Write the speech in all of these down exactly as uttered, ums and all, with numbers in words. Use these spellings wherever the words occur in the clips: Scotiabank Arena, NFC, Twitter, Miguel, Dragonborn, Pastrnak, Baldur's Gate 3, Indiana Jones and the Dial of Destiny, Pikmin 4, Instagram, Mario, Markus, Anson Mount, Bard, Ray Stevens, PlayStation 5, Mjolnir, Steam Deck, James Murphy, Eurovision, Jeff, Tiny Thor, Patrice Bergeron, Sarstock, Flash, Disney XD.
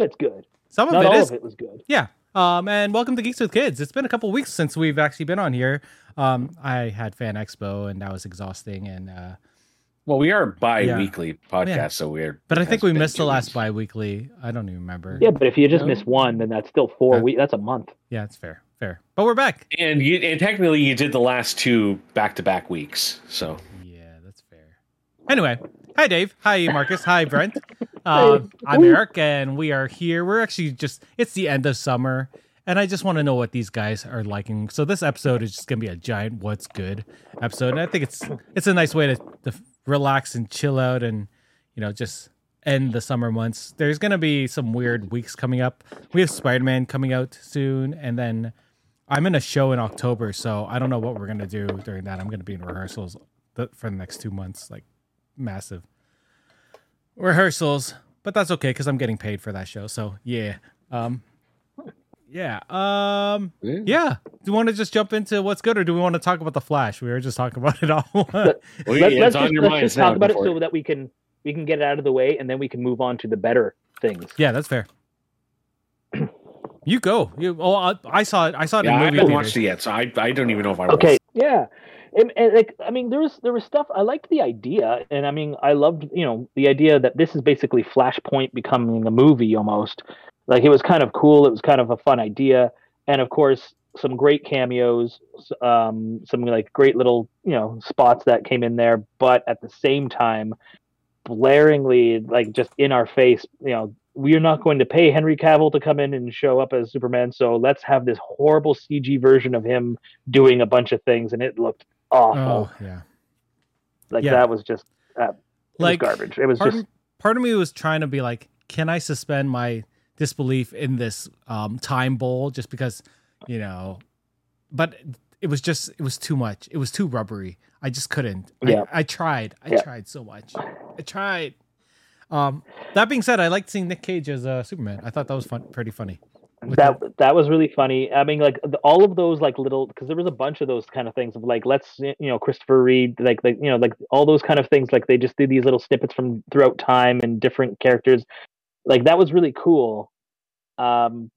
of it's good. Some of Not it all is. Of it was good. Yeah. Um, and welcome to Geeks with Kids. It's been a couple weeks since we've actually been on here. Um, I had Fan Expo, and that was exhausting. And uh, well, we are a bi-weekly yeah. podcast, yeah. so we're. But I think we missed the last weeks. bi-weekly. I don't even remember. Yeah, but if you just no. miss one, then that's still four uh, weeks. That's a month. Yeah, it's fair. Fair. But we're back. And you, and technically, you did the last two back-to-back weeks. So yeah, that's fair. Anyway, hi Dave. Hi Marcus. Hi Brent. Uh, I'm Eric, and we are here. We're actually just, it's the end of summer, and I just want to know what these guys are liking. So this episode is just going to be a giant what's good episode, and I think it's it's a nice way to, to relax and chill out and, you know, just end the summer months. There's going to be some weird weeks coming up. We have Spider-Man coming out soon, and then I'm in a show in October, so I don't know what we're going to do during that. I'm going to be in rehearsals for the next two months, like massive rehearsals, but that's okay because I'm getting paid for that show. So yeah, um, yeah, um, yeah. yeah. Do you want to just jump into what's good, or do we want to talk about the Flash? We were just talking about it all. well, yeah, let's, it's let's on just, your let's mind just talk about it so that we can we can get it out of the way, and then we can move on to the better things. Yeah, that's fair. you go. You. Oh, I, I saw it. I saw it yeah, in the movie. I haven't watched it yet, so I I don't even know if I. Okay. Was. Yeah. And, and like I mean, there was there was stuff I liked the idea, and I mean, I loved you know the idea that this is basically Flashpoint becoming a movie almost. Like it was kind of cool. It was kind of a fun idea, and of course, some great cameos, um, some like great little you know spots that came in there. But at the same time, blaringly like just in our face, you know, we are not going to pay Henry Cavill to come in and show up as Superman. So let's have this horrible C G version of him doing a bunch of things, and it looked awful. Oh, yeah. Like yeah. that was just uh, like was garbage. It was part just of, part of me was trying to be like, can I suspend my disbelief in this um, time bowl just because, you know, but it was just, it was too much. It was too rubbery. I just couldn't. Yeah. I, I tried. I yeah. tried so much. I tried. Um, that being said, I liked seeing Nick Cage as uh, Superman. I thought that was fun, pretty funny. That him. that was really funny. I mean, like the, all of those like little because there was a bunch of those kind of things of like let's you know Christopher Reeve like like you know like all those kind of things like they just do these little snippets from throughout time and different characters. Like that was really cool. Um,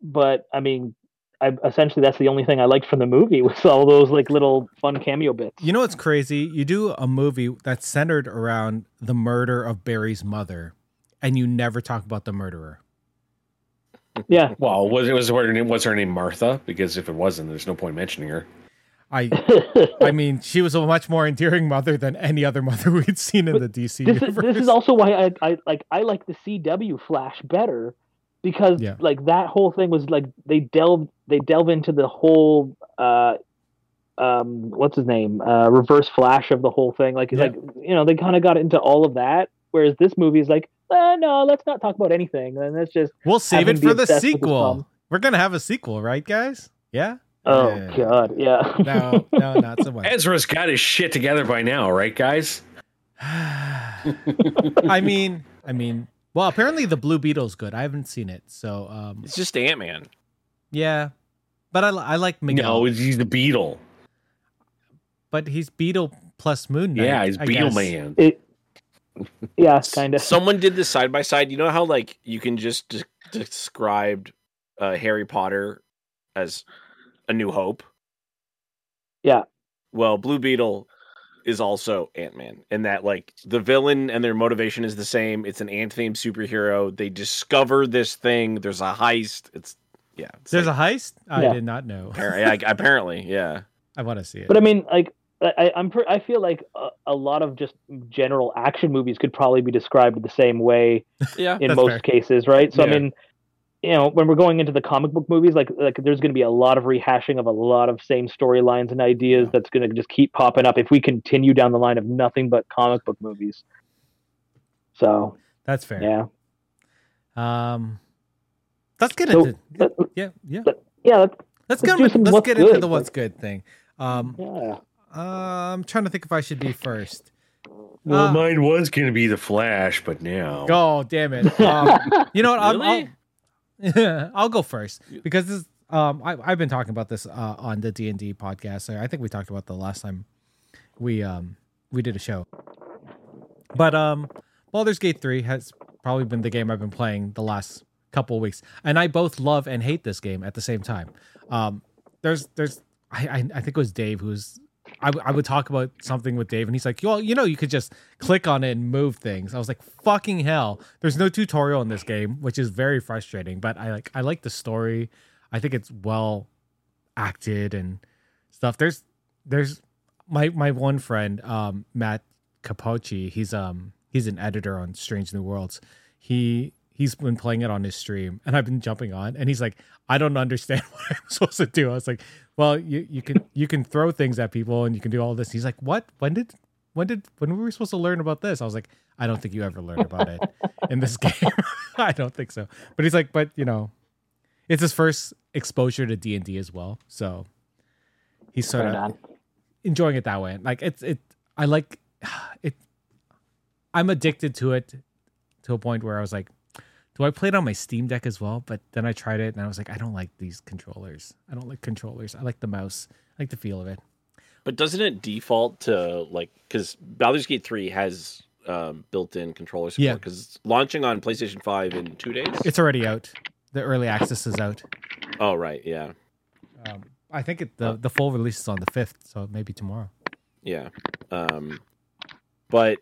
but I mean, I, essentially that's the only thing I liked from the movie was all those like little fun cameo bits. You know what's crazy? You do a movie that's centered around the murder of Barry's mother, and you never talk about the murderer. Yeah. Well, was it was her name? Was her name Martha? Because if it wasn't, there's no point mentioning her. I, I mean, she was a much more endearing mother than any other mother we'd seen in but the D C this universe. Is, this is also why I, I like I like the C W Flash better because yeah. like that whole thing was like they delve they delve into the whole uh, um what's his name uh, Reverse Flash of the whole thing like it's yeah. like you know they kind of got into all of that whereas this movie is like. Uh, no, let's not talk about anything. And let's just we'll save it for the sequel. We're gonna have a sequel, right, guys? Yeah. Oh yeah. God, yeah. no, no, not so much. Ezra's got his shit together by now, right, guys? I mean, I mean, well, apparently the Blue Beetle's good. I haven't seen it, so um, it's just Ant-Man. Yeah, but I, I like Miguel. No, he's the Beetle. But he's Beetle plus Moon Knight. Yeah, he's I Beetle guess. Man. It, yeah, kind of. Someone did this side by side. You know how like you can just de- describe uh, Harry Potter as A New Hope. Yeah. Well, Blue Beetle is also Ant-Man, and that like the villain and their motivation is the same. It's an ant-themed superhero. They discover this thing. There's a heist. It's yeah. It's There's like, a heist. I yeah. did not know. Apparently, I, apparently, yeah. I want to see it, but I mean, like. I, I'm. Per, I feel like a, a lot of just general action movies could probably be described the same way yeah, in most fair. cases, right? So yeah. I mean, you know, when we're going into the comic book movies, like like there's going to be a lot of rehashing of a lot of same storylines and ideas that's going to just keep popping up if we continue down the line of nothing but comic book movies. So that's fair. Yeah. Um, let's get so, into let, yeah yeah let, yeah. Let's, let's, let's get into, let's get into the what's good thing. Um, yeah. Uh, I'm trying to think if I should be first. Well, uh, mine was going to be the Flash, but now. Oh, damn it. Um, you know what? Really? I'll, I'll, I'll go first because this, um, I, I've been talking about this uh, on the D and D podcast. I think we talked about the last time we um, we did a show. But um, Baldur's Gate three has probably been the game I've been playing the last couple of weeks. And I both love and hate this game at the same time. Um, there's, there's, I, I, I think it was Dave who's, I, I would talk about something with Dave and he's like, well, you know, you could just click on it and move things. I was like, fucking hell. There's no tutorial in this game, which is very frustrating, but I like, I like the story. I think it's well acted and stuff. There's, there's my, my one friend, um, Matt Capocci. He's, um, he's an editor on Strange New Worlds. He, he's been playing it on his stream and I've been jumping on and he's like, I don't understand what I'm supposed to do. I was like, well, you, you can, you can throw things at people and you can do all this. He's like, what, when did, when did, when were we supposed to learn about this? I was like, I don't think you ever learned about it in this game. I don't think so. But he's like, but you know, it's his first exposure to D and D as well. So he's sort Fair of down. enjoying it that way. Like it's, it, I like it. I'm addicted to it to a point where I was like, do I play it on my Steam Deck as well? But then I tried it and I was like, I don't like these controllers. I don't like controllers. I like the mouse. I like the feel of it. But doesn't it default to like, because Baldur's Gate three has um, built-in controller support because yeah. it's launching on PlayStation five in two days? It's already out. The early access is out. Oh, right. Yeah. Um, I think it, the, the full release is on the fifth, so maybe tomorrow. Yeah. Um, but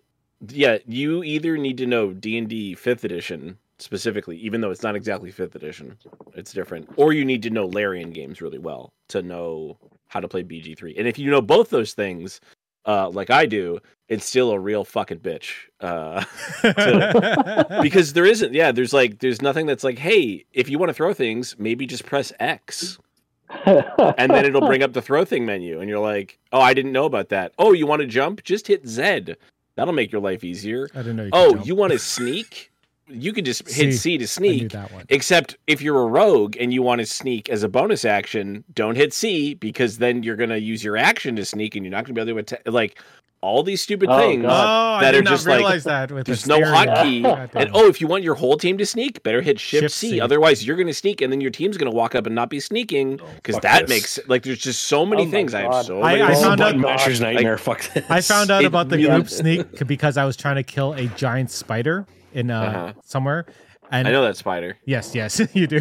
yeah, you either need to know D and D fifth edition specifically, even though it's not exactly fifth edition, it's different, or you need to know Larian games really well to know how to play B G three. And if you know both those things, uh, like I do, it's still a real fucking bitch. Uh, to, because there isn't, yeah, there's like, there's nothing that's like, hey, if you want to throw things, maybe just press X. And then it'll bring up the throw thing menu. And you're like, oh, I didn't know about that. Oh, you want to jump? Just hit Z. That'll make your life easier. I didn't know you could jump. Oh, you want to sneak? You could just hit C, C to sneak, that one. Except if you're a rogue and you want to sneak as a bonus action, don't hit C because then you're going to use your action to sneak and you're not going to be able to attack. Like all these stupid oh, things God. that oh, I are did just not like, that with there's no hotkey. Yeah. And oh, if you want your whole team to sneak, better hit shift, shift C. C. Otherwise you're going to sneak and then your team's going to walk up and not be sneaking because oh, that this. makes like, there's just so many oh, things. I have so I, many I found out, Masher's nightmare. Like, fuck this. I found out it, about the group sneak because I was trying to kill a giant spider in uh, uh-huh. somewhere, and I know that spider. Yes, yes, you do.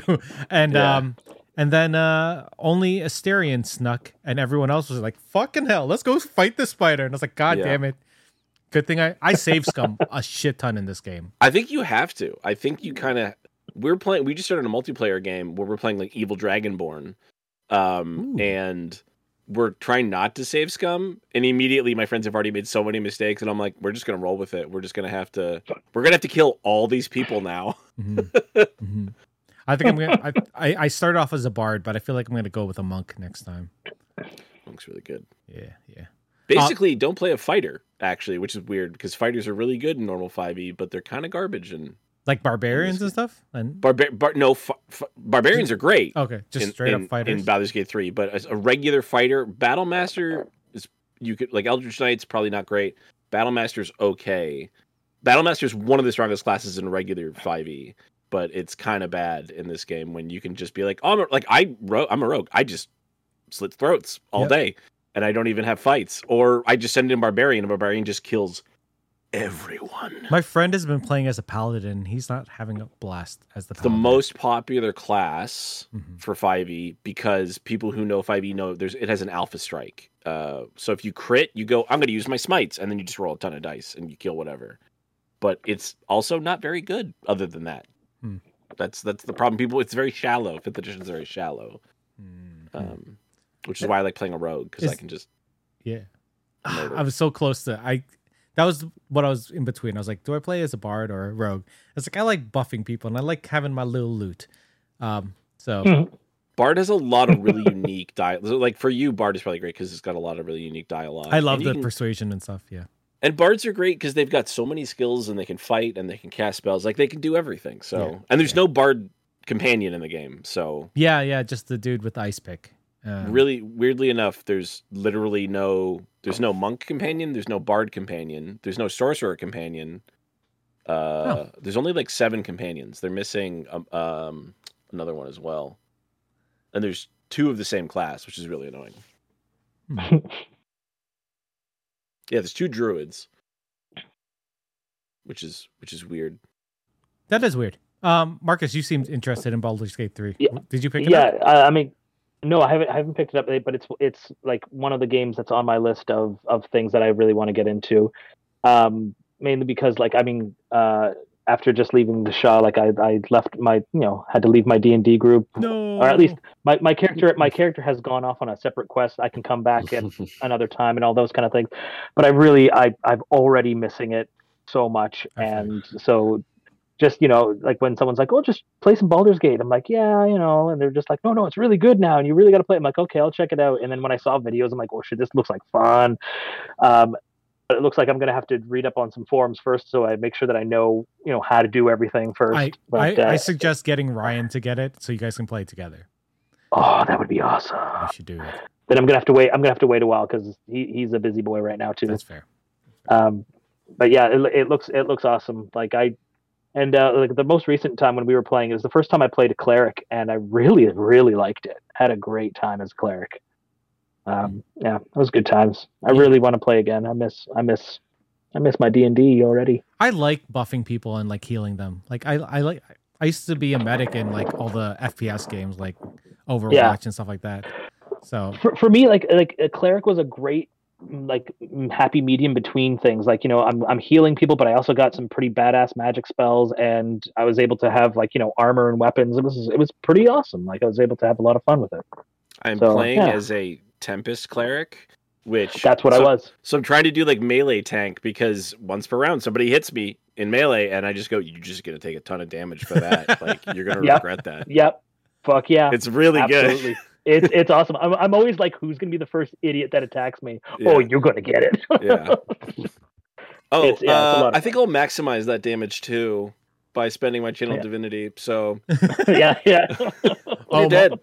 And yeah. um, and then uh, only Asterion snuck, and everyone else was like, "Fucking hell, let's go fight this spider!" And I was like, "God yeah. damn it!" Good thing I I save scum a shit ton in this game. I think you have to. I think you kind of we're playing. We just started a multiplayer game where we're playing like Evil Dragonborn, um, Ooh. and we're trying not to save scum, and immediately my friends have already made so many mistakes, and I'm like, we're just gonna roll with it. We're just gonna have to, we're gonna have to kill all these people now. Mm-hmm. Mm-hmm. I think I'm gonna. I, I started off as a bard, but I feel like I'm gonna go with a monk next time. Monk's really good. Yeah, yeah. Basically, uh, don't play a fighter actually, which is weird because fighters are really good in normal five E, but they're kind of garbage and like barbarians and stuff. And Barbar bar- no, f- f- barbarians are great. Okay, just in, straight in, up fighters in Baldur's Gate three. But as a regular fighter, Battlemaster is you could like Eldritch Knight's probably not great. Battlemaster's okay. Battlemaster's one of the strongest classes in regular five E, but it's kind of bad in this game when you can just be like, oh, I'm a, like I ro- I'm a rogue. I just slit throats all yep. day, and I don't even have fights, or I just send in Barbarian, and Barbarian just kills everyone. My friend has been playing as a paladin. He's not having a blast as the paladin. The most popular class mm-hmm. for five E because people who know five E know there's it has an alpha strike. Uh, so if you crit, you go, I'm going to use my smites, and then you just roll a ton of dice and you kill whatever. But it's also not very good. Other than that, mm. that's that's the problem. People, it's very shallow. Fifth edition is very shallow, mm-hmm. um, which is why I like playing a rogue because I can just yeah. murder. I was so close to I. That was what I was in between. I was like, do I play as a bard or a rogue? It's like, I like buffing people, and I like having my little loot. Um, so mm-hmm. Bard has a lot of really unique dialogue. Like, for you, Bard is probably great because it's got a lot of really unique dialogue. I love and the can... persuasion and stuff, yeah. And bards are great because they've got so many skills, and they can fight, and they can cast spells. Like, they can do everything. So, yeah, And there's yeah. no bard companion in the game, so... Yeah, yeah, just the dude with the ice pick. Um, really, weirdly enough, there's literally no... There's no monk companion. There's no bard companion. There's no sorcerer companion. Uh, oh. There's only like seven companions. They're missing um, um, another one as well. And there's two of the same class, which is really annoying. yeah, there's two druids, which is which is weird. That is weird. Um, Marcus, you seemed interested in Baldur's Gate three. Yeah. Did you pick it yeah, up? Yeah, I, I mean, no, I haven't. I haven't picked it up, but it's it's like one of the games that's on my list of of things that I really want to get into. Um, mainly because, like, I mean, uh, after just leaving the Shah, like, I I left my you know had to leave my D and D group, no. or at least my, my character my character has gone off on a separate quest. I can come back at another time and all those kind of things. But I really I I'm already missing it so much, I and think. so. Just, you know, like when someone's like, oh, just play some Baldur's Gate. I'm like, yeah, you know, and they're just like, no, no, it's really good now. And you really got to play it. I'm like, okay, I'll check it out. And then when I saw videos, I'm like, oh, shit, this looks like fun. Um, but it looks like I'm going to have to read up on some forums first. So I make sure that I know, you know, how to do everything first. I, but, I, uh, I suggest getting Ryan to get it so you guys can play together. Oh, that would be awesome. You should do it. Then I'm going to have to wait. I'm going to have to wait a while because he, he's a busy boy right now, too. That's fair. That's fair. Um, but yeah, it, it looks it looks awesome. Like I. And uh, like the most recent time when we were playing, it was the first time I played a cleric, and I really, really liked it. Had a great time as a cleric. Um, yeah, it was good times. I really want to play again. I miss, I miss, I miss my D and D already. I like buffing people and like healing them. Like I, I like. I used to be a medic in like all the F P S games, like Overwatch yeah. and stuff like that. So for for me, like like a cleric was a great. like happy medium between things. Like, you know, I'm I'm healing people, but I also got some pretty badass magic spells, and I was able to have like, you know, armor and weapons. It was it was pretty awesome. Like I was able to have a lot of fun with it. I'm so, playing yeah. as a Tempest cleric, which that's what so, I was. So I'm trying to do like melee tank because once per round somebody hits me in melee and I just go, you're just gonna take a ton of damage for that. Like you're gonna yep. regret that. Yep. Fuck yeah. It's really Absolutely. good. It's it's awesome. I'm I'm always like, who's gonna be the first idiot that attacks me? Yeah. Oh, you're gonna get it. yeah. Oh, it's, yeah, uh, it's I think I'll maximize that damage too by spending my channel yeah. divinity. So yeah, yeah. oh, you're dead.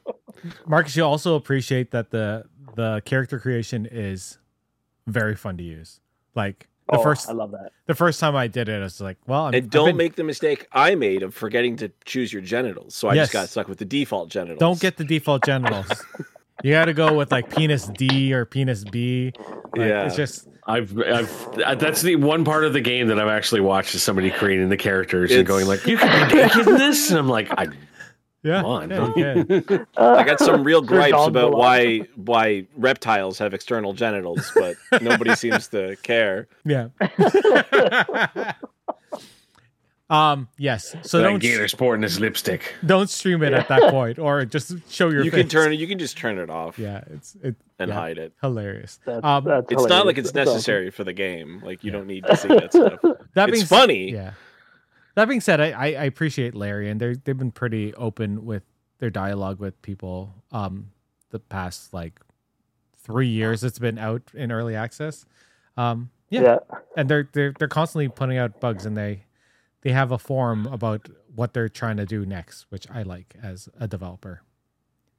Marcus, you'll also appreciate that the the character creation is very fun to use. Like the oh, first, I love that. The first time I did it, I was like, well, I'm, and don't been... make the mistake I made of forgetting to choose your genitals. So I yes. just got stuck with the default genitals. Don't get the default genitals. You got to go with like penis D or penis B. Like, yeah, it's just I've, I've that's the one part of the game that I've actually watched is somebody creating the characters it's... and going like, you can be naked in this, and I'm like, I. Yeah, Come on. yeah I got some real gripes about why why reptiles have external genitals, but nobody seems to care. Yeah. um. Yes. So that gator's pouring his lipstick. Don't stream it yeah. at that point, or just show your. You face. can turn it. You can just turn it off. Yeah, it's it and yeah, hide it. Hilarious. That's, um, that's it's hilarious. Not like it's necessary that's for the game. Like you yeah. don't need to see that stuff. That it's funny. Yeah. That being said, I, I appreciate Larry, and they've been pretty open with their dialogue with people um, the past, like, three years it's been out in early access. Um, yeah. yeah. And they're, they're they're constantly putting out bugs, and they they have a forum about what they're trying to do next, which I like as a developer.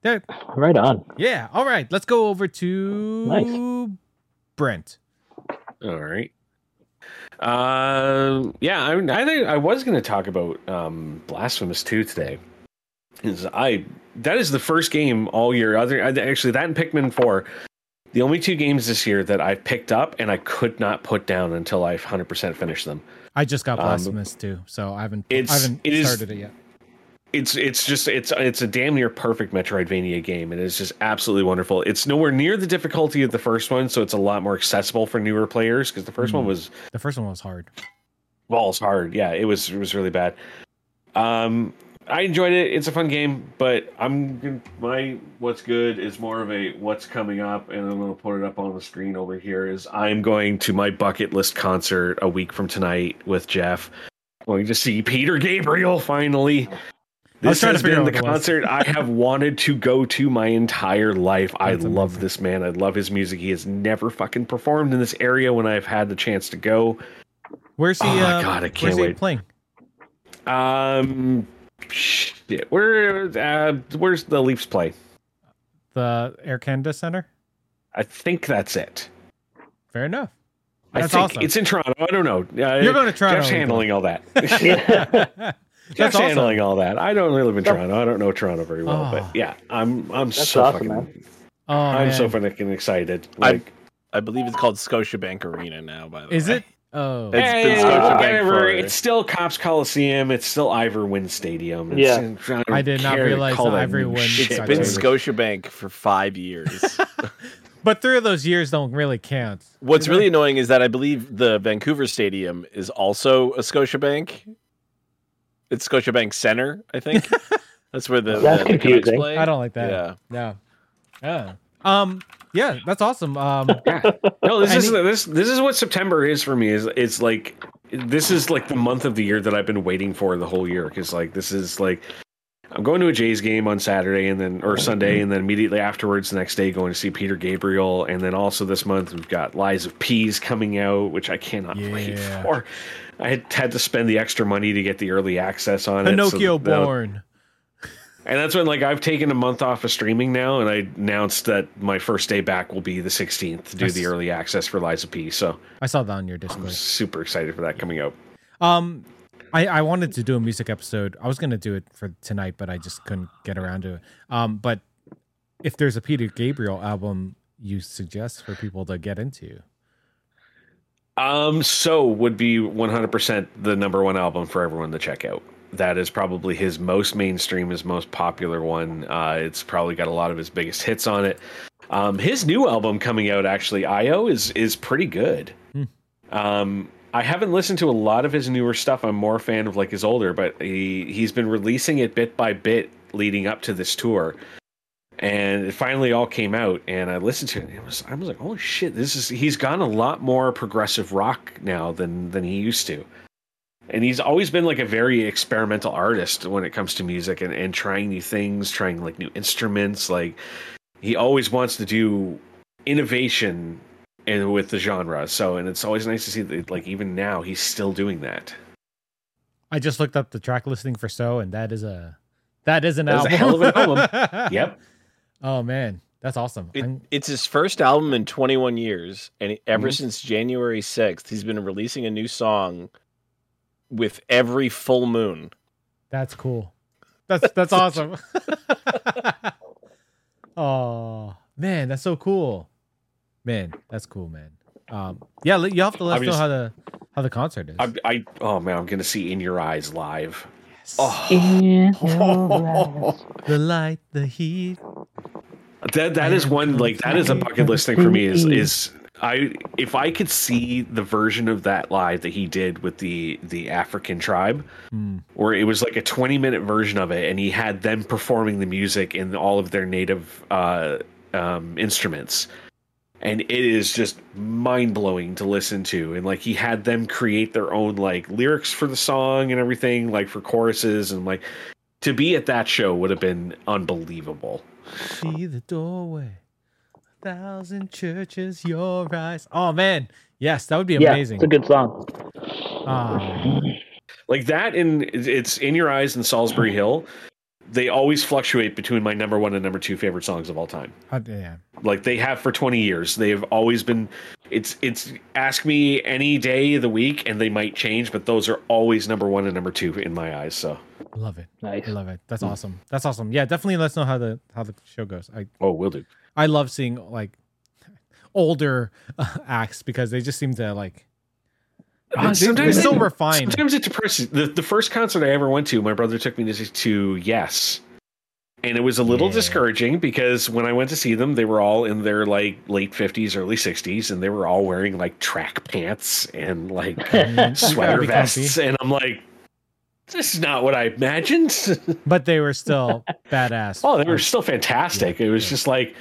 They're, right on. Yeah. All right. Let's go over to nice. Brent. All right. Uh, yeah, I, I think I was going to talk about um, Blasphemous two today. Is I that is the first game all year. Other actually, that and Pikmin four, the only two games this year that I picked up and I could not put down until I one hundred percent finished them. I just got Blasphemous um, two, so I haven't I haven't it started is, it yet. It's it's just it's it's a damn near perfect Metroidvania game, and it's just absolutely wonderful. It's nowhere near the difficulty of the first one, so it's a lot more accessible for newer players because the first mm. one was the first one was hard. Balls hard, yeah. It was it was really bad. Um, I enjoyed it. It's a fun game, but I'm my what's good is more of a what's coming up, and I'm going to put it up on the screen over here. Is I'm going to my bucket list concert a week from tonight with Jeff. Going to see Peter Gabriel finally. This has been the concert I have wanted to go to my entire life. I love this man. I love his music. He has never fucking performed in this area when I've had the chance to go. Where's he? Oh, uh, God, I can't where's wait. He playing? Um, shit. Where? Uh, where's the Leafs play? The Air Canada Centre. I think that's it. Fair enough. That's I think awesome. It's in Toronto. I don't know. Uh, You're going to Toronto. Jeff's handling all that. That's Just handling awesome. all that. I don't live in Toronto. I don't know Toronto very well, oh. but yeah, I'm I'm That's so awesome, fucking man. Oh, I'm man. so fucking excited. Like I, I believe it's called Scotiabank Arena now. By the way, is it? Oh, it's, hey, been uh, whatever. It's still Cops Coliseum. It's still Ivor Wynne Stadium. It's, yeah, I, I did not realize Ivor Wynne. It's been Scotiabank for five years. But three of those years don't really count. What's really annoying is that I believe the Vancouver Stadium is also a Scotiabank. It's Scotiabank Center, I think. That's where the, that's the confusing. Play. I don't like that. Yeah. Yeah. Yeah. Um. Yeah, that's awesome. Um, yeah. No, this is need- this this is what September is for me. Is it's like this is like the month of the year that I've been waiting for the whole year. Because like this is like I'm going to a Jays game on Saturday and then or Sunday, and then immediately afterwards the next day going to see Peter Gabriel, and then also this month we've got Lies of P's coming out, which I cannot yeah. wait for. I had to spend the extra money to get the early access on Pinocchio it. Pinocchio so Born. Now, and that's when, like, I've taken a month off of streaming now, and I announced that my first day back will be the sixteenth to do I the early access for Lies of P. So I saw that on your Discord. I'm super excited for that coming out. Um, I, I wanted to do a music episode. I was going to do it for tonight, but I just couldn't get around to it. Um, but if there's a Peter Gabriel album you suggest for people to get into. Um, So would be one hundred percent the number one album for everyone to check out. That is probably his most mainstream, his most popular one. Uh, it's probably got a lot of his biggest hits on it. Um, his new album coming out, actually, I O, is is pretty good. Mm. Um, I haven't listened to a lot of his newer stuff. I'm more a fan of like his older, but he, he's been releasing it bit by bit leading up to this tour. And it finally all came out, and I listened to it, and it was, I was like, oh, shit, this is he's gone a lot more progressive rock now than than he used to. And he's always been like a very experimental artist when it comes to music and, and trying new things, trying like new instruments. Like he always wants to do innovation and with the genre. So, and it's always nice to see that like even now he's still doing that. I just looked up the track listing for So, and that is a, that is an that album. Is a hell of an album. Yep. Oh man. That's awesome. It, it's his first album in twenty-one years. And ever mm-hmm. since January sixth, he's been releasing a new song with every full moon. That's cool. That's that's awesome. Oh man, that's so cool. Man, that's cool, man. Um, yeah, you have to let us know how the how the concert is. I, I oh man, I'm gonna see In Your Eyes live. Yes. Oh. In your eyes. The light, the heat. That that is one like that is a bucket list thing for me. Is is. I if I could see the version of that live that he did with the the African tribe, mm. where it was like a twenty minute version of it, and he had them performing the music in all of their native uh, um, instruments, and it is just mind blowing to listen to. And like he had them create their own like lyrics for the song and everything, like for choruses, and like to be at that show would have been unbelievable. See the doorway. Thousand churches, your eyes. Oh man, yes, that would be amazing. Yeah, it's a good song. Oh. Like that, and it's In Your Eyes and Salisbury Hill. They always fluctuate between my number one and number two favorite songs of all time. Uh, yeah. Like they have for twenty years. They have always been. It's it's ask me any day of the week, and they might change, but those are always number one and number two in my eyes. So love it. Nice. I love it. That's mm. awesome. That's awesome. Yeah, definitely. Let us know how the how the show goes. I oh, will do. I love seeing like older uh, acts because they just seem to like. Uh, sometimes it's so refined. Sometimes it depresses. The, the first concert I ever went to, my brother took me to, to Yes, and it was a little yeah. discouraging because when I went to see them, they were all in their like late fifties, early sixties, and they were all wearing like track pants and like sweater vests, comfy. And I'm like, this is not what I imagined. But they were still badass. Oh, they were still fantastic. Yeah, it was yeah. just like.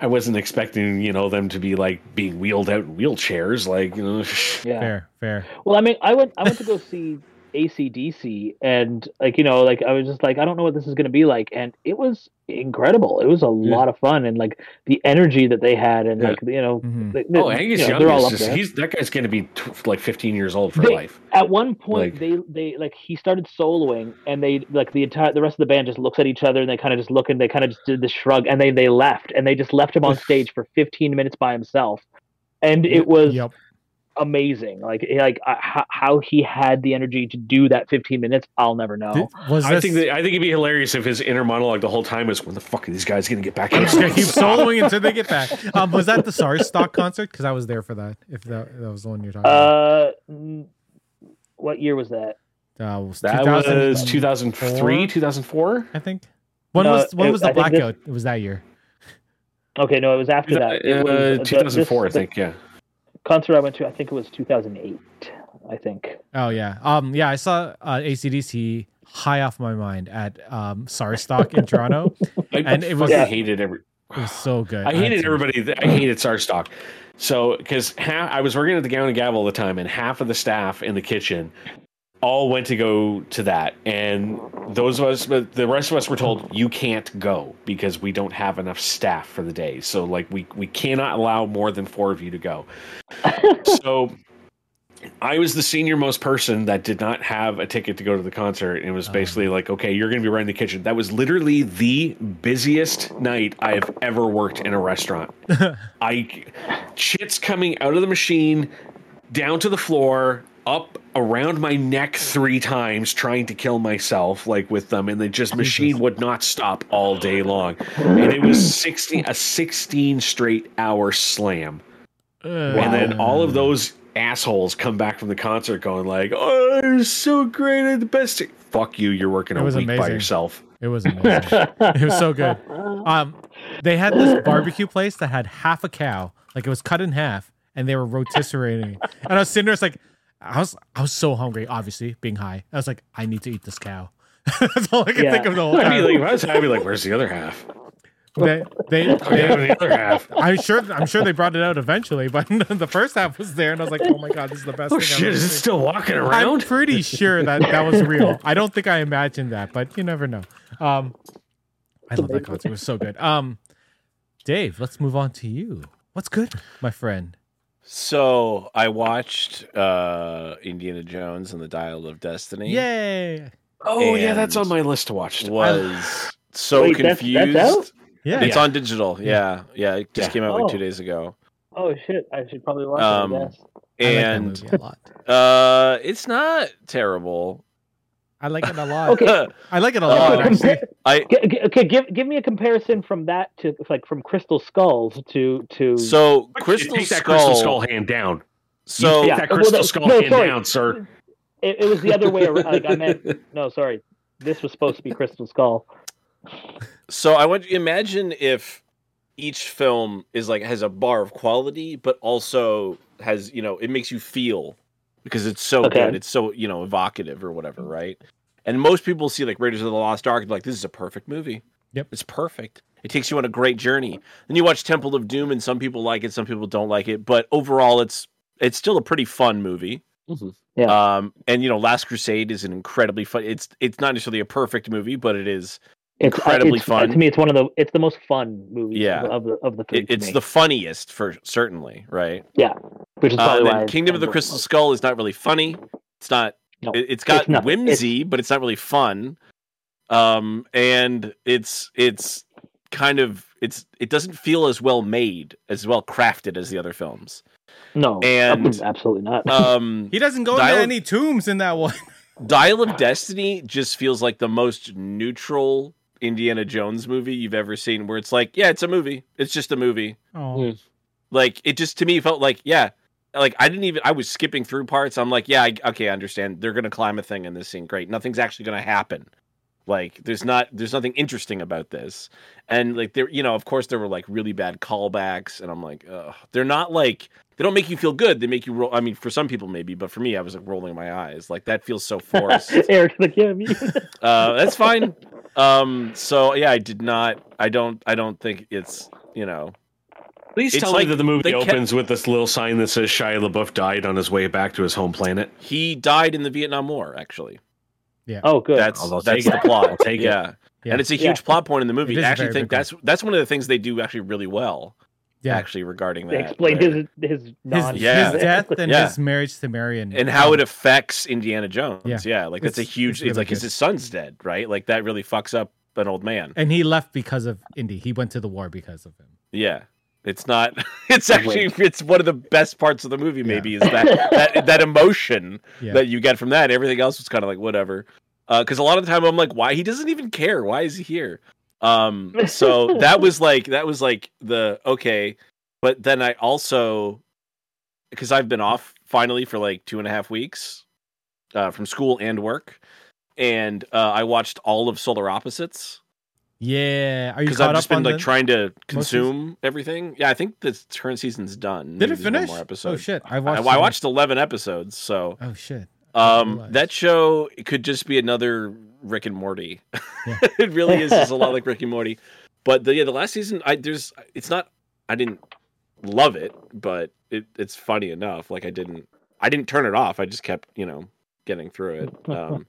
I wasn't expecting, you know, them to be like being wheeled out in wheelchairs, like, you know. Yeah. Fair, fair. Well, I mean, I went, I went to go see A C D C, and like, you know, like I was just like, I don't know what this is going to be like, and it was incredible. It was a yeah. lot of fun, and like the energy that they had, and yeah. like, you know, mm-hmm. they, oh, Angus you know, Young is just, he's that guy's going to be t- like fifteen years old for they, life. At one point, like, they they like he started soloing, and they like the entire the rest of the band just looks at each other, and they kind of just look, and they kind of just did the shrug, and they they left, and they just left him on stage for fifteen minutes by himself, and it was. Yep. amazing. Like, like uh, how, how he had the energy to do that fifteen minutes, I'll never know. Was I this... think that, I think it'd be hilarious if his inner monologue the whole time was, when the fuck are these guys going to get back? Keep soloing until they get back. Um, was that the Sarstock concert? Because I was there for that. If that, that was the one you're talking uh, about. What year was that? Uh, was that was two thousand three, two thousand four, I think. When no, was when it, was the I blackout? This... It was that year. Okay, no, it was after that. It was, uh, two thousand four, the, this, I think, yeah. Concert I went to, I think it was two thousand eight, I think. Oh, yeah. Um, yeah, I saw uh, A C D C high off my mind at um, Sarstock in Toronto. I and it was, yeah. hated every... It was so good. I hated I everybody. That, I hated Sarstock. So, because I was working at the Gown and Gavel all the time, and half of the staff in the kitchen all went to go to that. And those of us, the rest of us were told, you can't go because we don't have enough staff for the day. So like we, we cannot allow more than four of you to go. So I was the senior most person that did not have a ticket to go to the concert. And it was basically like, okay, you're going to be running the kitchen. That was literally the busiest night I have ever worked in a restaurant. I shit's coming out of the machine, down to the floor, up around my neck three times, trying to kill myself like with them, and the just machine would not stop all day long. And it was sixteen a sixteen straight hour slam. Uh, and then all of those assholes come back from the concert going like, oh, it was so great, I had the best. Fuck you, you're working a week amazing. by yourself. It was amazing. It was so good. Um, they had this barbecue place that had half a cow, like it was cut in half, and they were rotisserieing. And I was sitting there, it's like, I was I was so hungry, obviously, being high. I was like, I need to eat this cow. That's all I could yeah. think of the whole time. I mean, like, I was high, I'd be like, where's the other half? They, they, they, the other half. I'm sure I'm sure they brought it out eventually, but the first half was there, and I was like, oh my God, this is the best oh, thing shit, I've ever is seen. It still walking around? I'm pretty sure that that was real. I don't think I imagined that, but you never know. Um, I love that concert. It was so good. Um, Dave, let's move on to you. What's good, my friend? So I watched uh, Indiana Jones and the Dial of Destiny. Yay! Oh yeah, that's on my list to watch. Was so Wait, confused. That's, that's out? Yeah, it's yeah. on digital. Yeah, yeah. It just yeah. came out oh. like two days ago. Oh shit! I should probably watch um, it. I and like that movie a lot. Uh, it's not terrible. I like it a lot. Okay. I like it a lot. Um, actually. I okay. Give give me a comparison from that to like from Crystal Skulls to to. So Crystal Skull, that Crystal Skull hand down. So yeah. that Crystal well, that, Skull no, hand sorry. down, sir. It, it was the other way around. Like, I meant no, sorry. This was supposed to be Crystal Skull. So I want to imagine if each film is like has a bar of quality, but also has you know it makes you feel. Because it's so okay. good. It's so, you know, evocative or whatever, right? And most people see, like, Raiders of the Lost Ark and be like, this is a perfect movie. Yep. It's perfect. It takes you on a great journey. Then you watch Temple of Doom, and some people like it, some people don't like it. But overall, it's it's still a pretty fun movie. Mm-hmm. Yeah. Um, and, you know, Last Crusade is an incredibly fun... It's it's not necessarily a perfect movie, but it is it's, incredibly it's, fun. To me, it's one of the... It's the most fun movie yeah. of, of the of the three. It, it's the funniest, for certainly, right? Yeah. Which is uh, why Kingdom of the Crystal Skull is not really funny. It's not. No, it, it's got it's whimsy, it's... but it's not really fun. Um, and it's it's kind of it's it doesn't feel as well made, as well crafted as the other films. No, and absolutely not. Um, he doesn't go Dial... into any tombs in that one. Dial of Destiny just feels like the most neutral Indiana Jones movie you've ever seen. Where it's like, yeah, it's a movie. It's just a movie. Oh, like it just to me felt like yeah. Like, I didn't even... I was skipping through parts. I'm like, yeah, I, okay, I understand. They're going to climb a thing in this scene. Great. Nothing's actually going to happen. Like, there's not... There's nothing interesting about this. And, like, there... You know, of course, there were, like, really bad callbacks. And I'm like, ugh. They're not, like... They don't make you feel good. They make you roll... I mean, for some people, maybe. But for me, I was, like, rolling my eyes. Like, that feels so forced. Eric's like, yeah, me. uh, that's fine. Um, so, yeah, I did not... I don't... I don't think it's, you know... Please tell me that the movie opens with this little sign that says Shia LaBeouf died on his way back to his home planet. He died in the Vietnam War, actually. Yeah. Oh, good. That's, that's the plot. I'll take yeah. it. Yeah. And it's a huge yeah. plot point in the movie. I actually think that's that's one of the things they do actually really well. Yeah. Actually, regarding that, they explained right? his his, non- his, yeah. his death and yeah. his marriage to Marion, and how it affects Indiana Jones. Yeah, yeah like it's, that's a huge. It's, really it's like good. His son's dead, right? Like that really fucks up an old man. And he left because of Indy. He went to the war because of him. Yeah. It's not. It's actually. Wait. It's one of the best parts of the movie. Maybe yeah. is that that, that emotion yeah. that you get from that. Everything else was kind of like whatever. Because uh, a lot of the time I'm like, why he doesn't even care? Why is he here? Um, so that was like that was like the okay. But then I also, because I've been off finally for like two and a half weeks uh, from school and work, and uh, I watched all of Solar Opposites. Yeah, are you? Because I've just been like the... trying to consume everything. Yeah, I think the current season's done. Did Maybe it finish? More oh shit! I watched. I, I watched eleven episodes. So oh shit! Um, that show it could just be another Rick and Morty. Yeah. It really is just a lot like Rick and Morty. But the, yeah, the last season, I there's it's not. I didn't love it, but it, it's funny enough. Like I didn't, I didn't turn it off. I just kept, you know, getting through it. Um,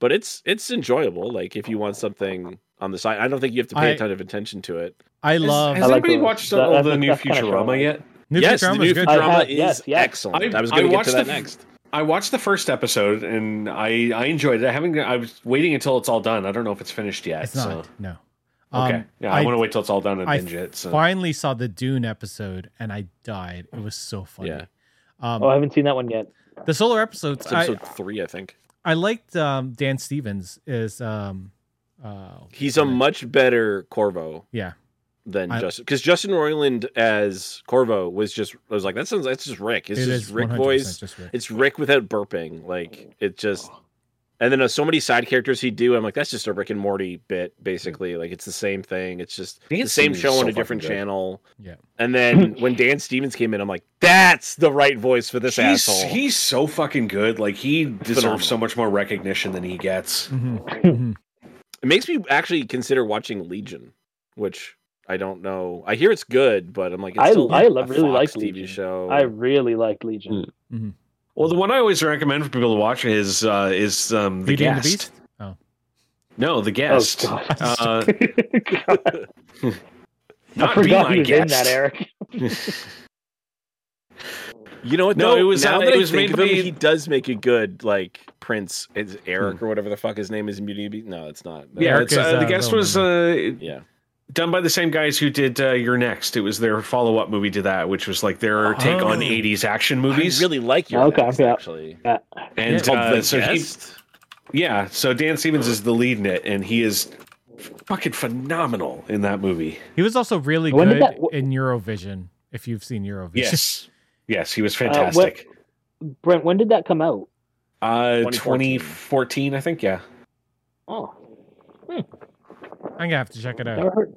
but it's it's enjoyable. Like if you want something. On the side, I don't think you have to pay I, a ton of attention to it. I love. Has, has I like anybody the, watched all the, the, the new Futurama yet? New yes, Futurama's the new good. Futurama have, is yes, yes. excellent. I, I was going to get to that the, next. I watched the first episode and I, I enjoyed it. I haven't. I was waiting until it's all done. I don't know if it's finished yet. It's not. So. No. Okay. Um, yeah, I, I want to wait till it's all done and I binge it. So. Finally saw the Dune episode and I died. It was so funny. Yeah. Um, oh, I haven't seen that one yet. The Solar episodes. It's episode I, three, I think. I liked um, Dan Stevens is. Um, Oh, he's man. a much better Corvo, yeah, than I, Justin because Justin Roiland as Corvo was just I was like that sounds that's just Rick. It's it just Rick voice. Just Rick. It's Rick without burping. Like it just, and then uh, so many side characters he do. I'm like that's just a Rick and Morty bit basically. Like it's the same thing. It's just Dan the same Stevens show so on a different good. channel. Yeah. And then when Dan Stevens came in, I'm like that's the right voice for this he's, asshole. He's so fucking good. Like he deserves Phenomenal. so much more recognition than he gets. Mm-hmm. It makes me actually consider watching Legion, which I don't know. I hear it's good, but I'm like, it's I, still I love, really like T V show. I really like Legion. Mm-hmm. Well, the one I always recommend for people to watch is uh, is um, the Guest. The Beast? Oh. No, the Guest. Oh, God. Uh, God. Not I forgot be my he was guest. In that, Eric. You know what? No, though? it was now that it I was think made of him, he does make a good like Prince. It's Eric hmm. or whatever the fuck his name is. No, it's not. No, yeah, it's, is, uh, the guest uh, was uh, yeah done by the same guys who did uh, Your Next. It was their follow up movie to that, which was like their oh, take on eighties action movies. I really like Your okay, Next yeah. actually. Yeah. And yeah. Uh, so he, yeah, so Dan Stevens is the lead in it, and he is fucking phenomenal in that movie. He was also really when good that, in Eurovision. If you've seen Eurovision, yes. Yes, he was fantastic. Uh, what, Brent, when did that come out? Uh, twenty fourteen, twenty fourteen I think, yeah. Oh. Hmm. I'm going to have to check it out. Never heard.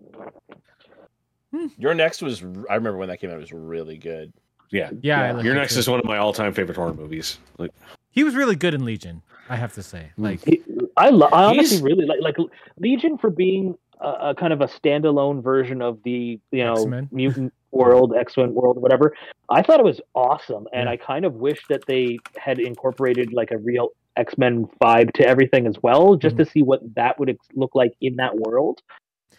Hmm. Your Next was, I remember when that came out, it was really good. Yeah. yeah, yeah. Your Next too. is one of my all-time favorite horror movies. Like, he was really good in Legion, I have to say. Like, he, I, lo- I honestly really like, like Legion for being a, a kind of a standalone version of the, you know, X-Men. mutant world, X-Men world, whatever. I thought it was awesome, and yeah. I kind of wish that they had incorporated like a real X-Men vibe to everything as well, just mm-hmm. to see what that would ex- look like in that world.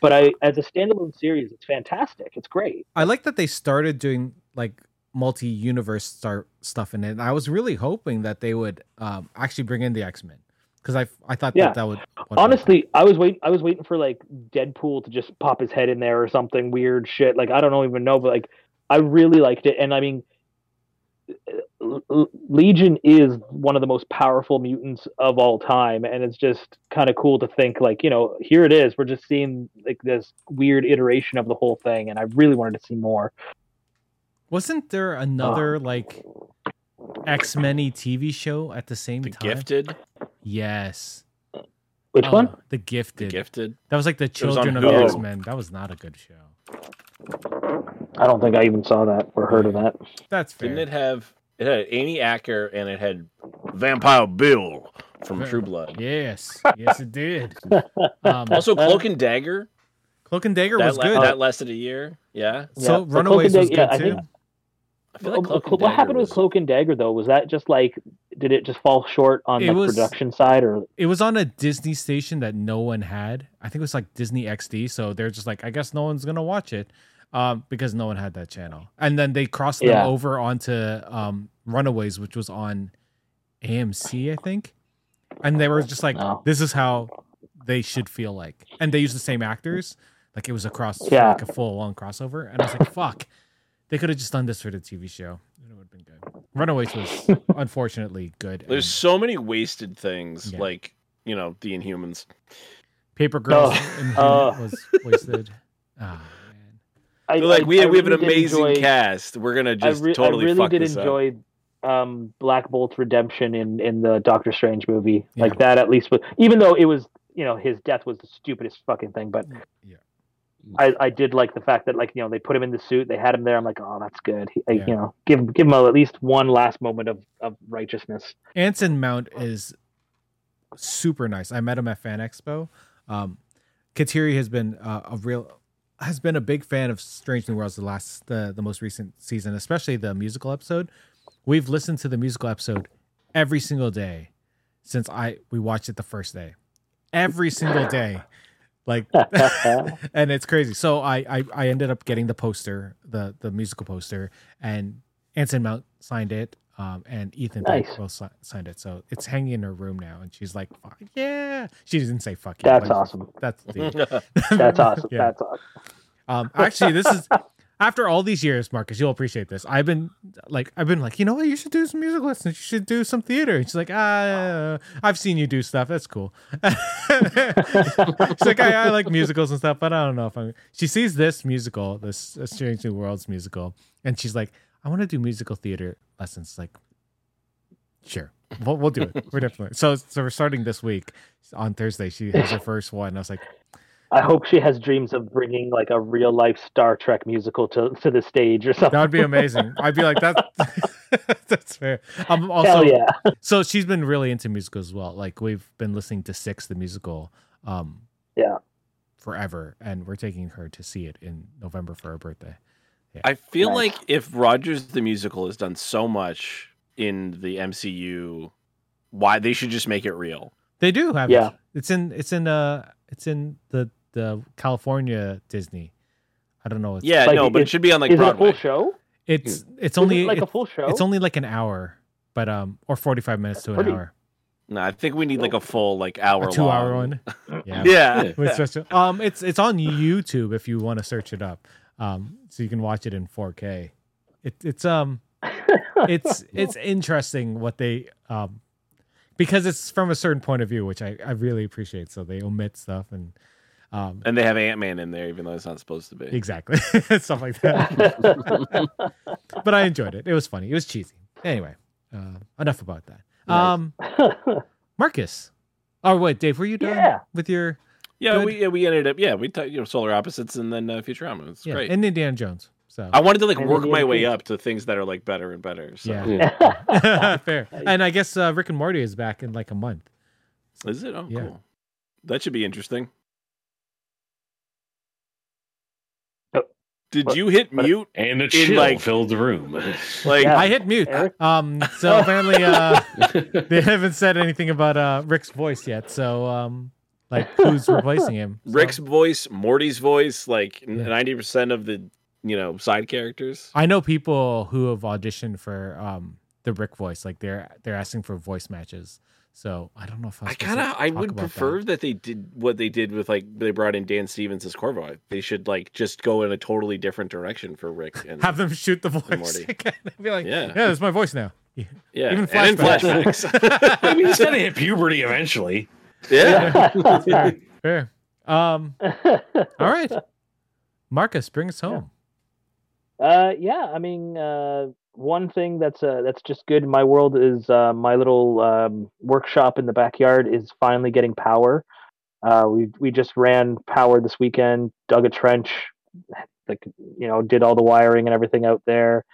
But I, as a standalone series, it's fantastic. It's great. I like that they started doing like multi-universe start stuff in it. And I was really hoping that they would um, actually bring in the X-Men. Because I, I thought yeah. that that would... Honestly, I was waiting I was waiting for, like, Deadpool to just pop his head in there or something weird shit. Like, I don't even know, but, like, I really liked it. And, I mean, Legion is one of the most powerful mutants of all time. And it's just kind of cool to think, like, you know, here it is. We're just seeing, like, this weird iteration of the whole thing. And I really wanted to see more. Wasn't there another, uh, like... X-Men-y T V show at the same the time. The Gifted? Yes. Which oh, one? The Gifted. The Gifted. That was like the Children of the X-Men. That was not a good show. I don't think I even saw that or heard of that. That's fair. Didn't it have... It had Amy Acker and it had Vampire Bill from True Blood. Yes. Yes, it did. Um, also, Cloak and Dagger. Cloak and Dagger that was la- good. That lasted a year. Yeah. yeah. So, Runaways was good, yeah, too. Like what happened was... with Cloak and Dagger though? Was that just like did it just fall short on the was, production side or it was on a Disney station that no one had? I think it was like Disney X D, so they're just like, I guess no one's gonna watch it um, because no one had that channel. And then they crossed yeah. them over onto um, Runaways, which was on A M C, I think. And they were just like, no. this is how they should feel like, and they used the same actors. Like it was a cross, yeah. like a full on crossover. And I was like, fuck, they could have just done this for the T V show. It would have been good. Runaways was unfortunately good. There's and, so many wasted things, yeah. like, you know, the Inhumans. Paper Girls oh. Inhuman oh. was wasted. Ah. Oh. I, like I, we have, I we have really an amazing enjoy, cast. We're gonna just re- totally fuck this up. I really did enjoy um, Black Bolt redemption in, in the Doctor Strange movie. Yeah. Like that, at least was, even though it was, you know, his death was the stupidest fucking thing. But yeah. I, I did like the fact that, like, you know, they put him in the suit, they had him there. I'm like, oh, that's good. He, yeah. You know, give give him a, at least one last moment of, of righteousness. Anson Mount is super nice. I met him at Fan Expo. Um, Kateri has been uh, a real. has been a big fan of Strange New Worlds the last the, the most recent season, especially the musical episode. We've listened to the musical episode every single day since I we watched it the first day. Every single day. Like and it's crazy. So I, I I ended up getting the poster, the the musical poster, and Anson Mount signed it. Um, and Ethan nice. both signed it, so it's hanging in her room now. And she's like, fuck yeah. She didn't say fuck yeah. That's awesome. That's the, that's awesome. Yeah. That's awesome. Um, actually, this is after all these years, Marcus. You'll appreciate this. I've been like, I've been like, you know what? You should do some music lessons. You should do some theater. And she's like, ah, I've seen you do stuff. That's cool. She's like, I, I like musicals and stuff, but I don't know if I'm. She sees this musical, this Strange New Worlds musical, and she's like, I want to do musical theater lessons. Like, sure, we'll, we'll do it. We're definitely so. So we're starting this week on Thursday. She has her first one. I was like, I hope she has dreams of bringing like a real life Star Trek musical to, to the stage or something. That would be amazing. I'd be like, that. That's fair. Um, also, Hell yeah. So she's been really into musicals as well. Like we've been listening to Six, the musical. Um, yeah. Forever, and we're taking her to see it in November for her birthday. Yeah. I feel nice. like if Rogers the Musical has done so much in the M C U, why they should just make it real. They do have yeah. it. It's in it's in uh it's in the, the California Disney. I don't know. It's yeah, like, no, but it should be on like is Broadway. It a full show? It's it's is only it like it, a full show. It's only like an hour, but um or forty-five minutes That's to pretty. an hour. No, I think we need like a full like hour. A two long. hour one. Yeah. yeah. yeah. Um, it's it's on YouTube if you want to search it up. Um, so you can watch it in four K. It, it's um, it's it's interesting what they um, because it's from a certain point of view, which I, I really appreciate. So they omit stuff and um, and they have Ant-Man in there, even though it's not supposed to be exactly stuff like that. But I enjoyed it. It was funny. It was cheesy. Anyway, uh, enough about that. Right. Um, Marcus. Oh wait, Dave, were you done yeah. with your? Yeah, Good. we yeah, we ended up yeah we talked you know Solar Opposites and then uh, Futurama. It's yeah, great. And Indiana Jones. So I wanted to like and work Indiana my way Jones. up to things that are like better and better. So. Yeah, yeah. Fair. And I guess uh, Rick and Morty is back in like a month. So, is it? Oh, yeah. cool. That should be interesting. Did you hit mute? And a chill like, filled the room. Like yeah. I hit mute. Um, so apparently uh, they haven't said anything about uh, Rick's voice yet. So. Um, Like, who's replacing him? So. Rick's voice, Morty's voice, like yeah. ninety percent of the, you know, side characters. I know people who have auditioned for um, the Rick voice. Like, they're they're asking for voice matches. So, I don't know if I was I kind of, I would prefer that. that they did what they did with, like, they brought in Dan Stevens as Corvo. They should, like, just go in a totally different direction for Rick. And have them shoot the voice. And Morty. Be like, yeah, yeah, that's my voice now. Yeah. yeah. Even flashbacks. And flashbacks. I mean, he's going to hit puberty eventually. Yeah. Fair. Um, all right. Marcus, bring us home. Yeah. Uh, yeah. I mean, uh, one thing that's uh, that's just good in my world is uh, my little um, workshop in the backyard is finally getting power. Uh, we we just ran power this weekend, dug a trench, like you know, did all the wiring and everything out there.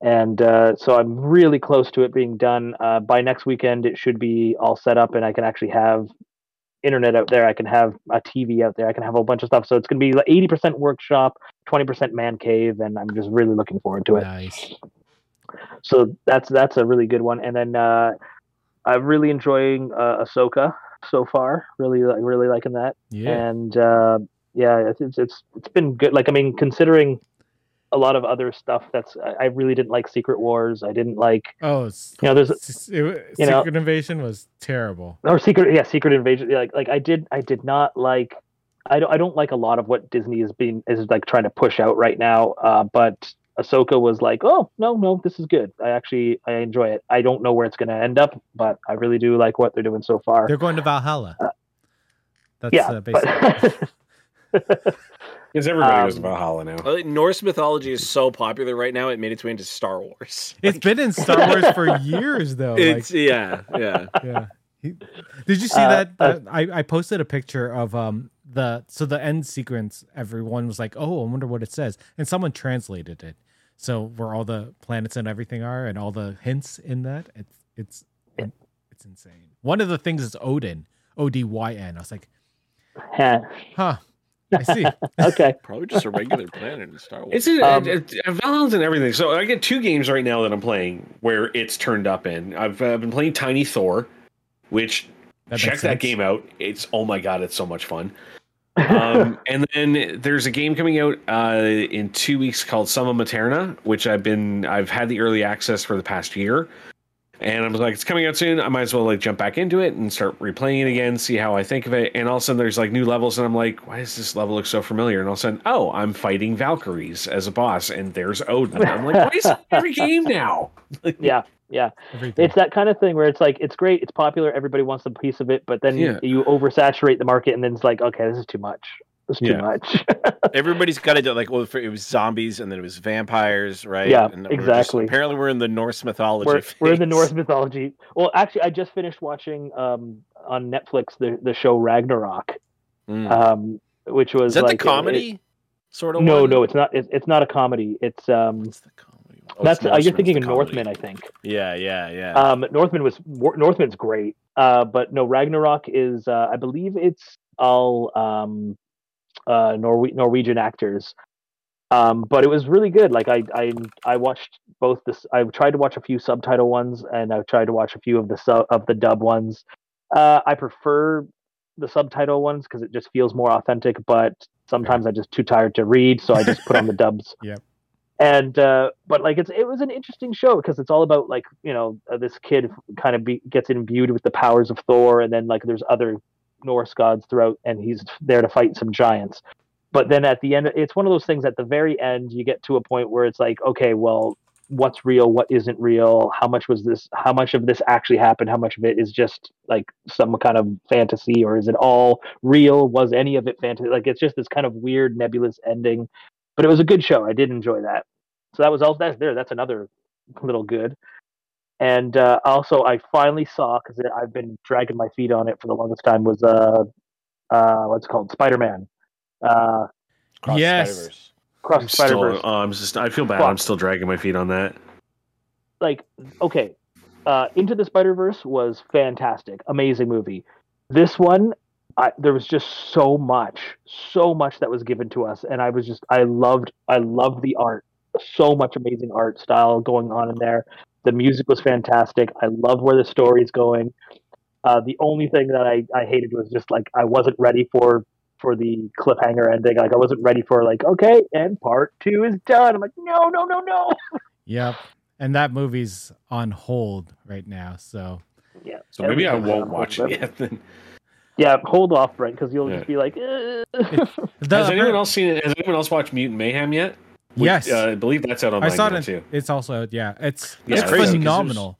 And uh, so I'm really close to it being done. Uh, by next weekend, it should be all set up, and I can actually have internet out there. I can have a T V out there. I can have a whole bunch of stuff. So it's going to be like eighty percent workshop, twenty percent man cave, and I'm just really looking forward to it. Nice. So that's that's a really good one. And then uh, I'm really enjoying uh, Ahsoka so far. Really, really liking that. Yeah. And uh, yeah, it's it's it's been good. Like I mean, considering. A lot of other stuff that's I really didn't like Secret Wars. I didn't like oh you know there's it, you Secret know, Invasion was terrible or Secret yeah Secret Invasion like like I did I did not like I don't, I don't like a lot of what Disney is being is like trying to push out right now. Uh, but Ahsoka was like, oh no, no, this is good. I actually I enjoy it. I don't know where it's going to end up, but I really do like what they're doing so far. They're going to Valhalla. Uh, That's yeah, uh, basically. But... Because everybody um, goes to Valhalla now. Norse mythology is so popular right now, it made its way into Star Wars. It's like... been in Star Wars for years, though. It's like... yeah, yeah, yeah. Did you see uh, that? Uh, I I posted a picture of um the so the end sequence. Everyone was like, "Oh, I wonder what it says," and someone translated it. So where all the planets and everything are, and all the hints in that, it's it's it's, it's insane. One of the things is Odin, O D Y N. I was like, huh. I see. Okay. Probably just a regular planet in Star Wars. It's a, um, it, it, Valhalla's in everything. So I get two games right now that I'm playing where it's turned up in. I've uh, been playing Tiny Thor, which that check that game out. It's oh my god, it's so much fun. Um, and then there's a game coming out uh, in two weeks called Summa Materna, which I've been I've had the early access for the past year, and I'm like, it's coming out soon. I might as well like jump back into it and start replaying it again, see how I think of it. And all of a sudden there's like new levels, and I'm like, why does this level look so familiar? And all of a sudden, oh, I'm fighting Valkyries as a boss, and there's Odin. I'm like, why is it every game now? yeah, yeah. Everything. It's that kind of thing where it's like, it's great, it's popular, everybody wants a piece of it, but then yeah. you, you oversaturate the market, and then it's like, okay, this is too much. It's too yeah. much. Everybody's got to do like, well, it was zombies and then it was vampires, right? Yeah, and exactly. We're just, apparently, we're in the Norse mythology. We're, we're in the Norse mythology. Well, actually, I just finished watching um, on Netflix the, the show Ragnarok, mm. um, which was is that like, the comedy it, it, sort of. No, one? no, it's not. It, it's not a comedy. It's um. What's the comedy? Oh, that's uh, you're thinking of Northman, I think. Yeah, yeah, yeah. Um, Northman was Northman's great, uh, but no, Ragnarok is. Uh, I believe it's all. Um, Uh, Norwe- Norwegian actors, um, but it was really good. Like I, I, I watched both this. I tried to watch a few subtitle ones, and I tried to watch a few of the sub, of the dub ones. Uh, I prefer the subtitle ones because it just feels more authentic. But sometimes I'm just too tired to read, so I just put on the dubs. Yeah. And uh, but like it's it was an interesting show because it's all about like you know uh, this kid kind of be, gets imbued with the powers of Thor, and then like there's other Norse gods throughout, and he's there to fight some giants. But then at the end, it's one of those things. At the very end, you get to a point where it's like, okay, well, what's real, what isn't real? How much was this? How much of this actually happened? How much of it is just like some kind of fantasy, or is it all real? Was any of it fantasy? Like it's just this kind of weird, nebulous ending. But it was a good show. I did enjoy that. So that was all that's there. That's another little good. And uh, also, I finally saw, because I've been dragging my feet on it for the longest time, was uh, uh, what's it called? Spider-Man. Uh, Cross yes. Spider-Verse. Cross I'm Spider-Verse. Still, uh, I'm just, I feel bad. Cross. I'm still dragging my feet on that. Like, okay. Uh, Into the Spider-Verse was fantastic. Amazing movie. This one, I, there was just so much, so much that was given to us. And I was just, I loved, I loved the art. So much amazing art style going on in there. The music was fantastic. I love where the story's going. Uh, the only thing that I, I hated was just like I wasn't ready for for the cliffhanger ending. Like I wasn't ready for like okay, and part two is done. I'm like no, no, no, no. Yep, and that movie's on hold right now. So yeah, so maybe I won't watch it yet then. Yeah, hold off, Brent, because you'll yeah. just be like. Eh. Has anyone else seen it? Has anyone else watched Mutant Mayhem yet? Which, yes, uh, I believe that's out on I saw it too. It's also out. Yeah, it's yeah, it's crazy, phenomenal.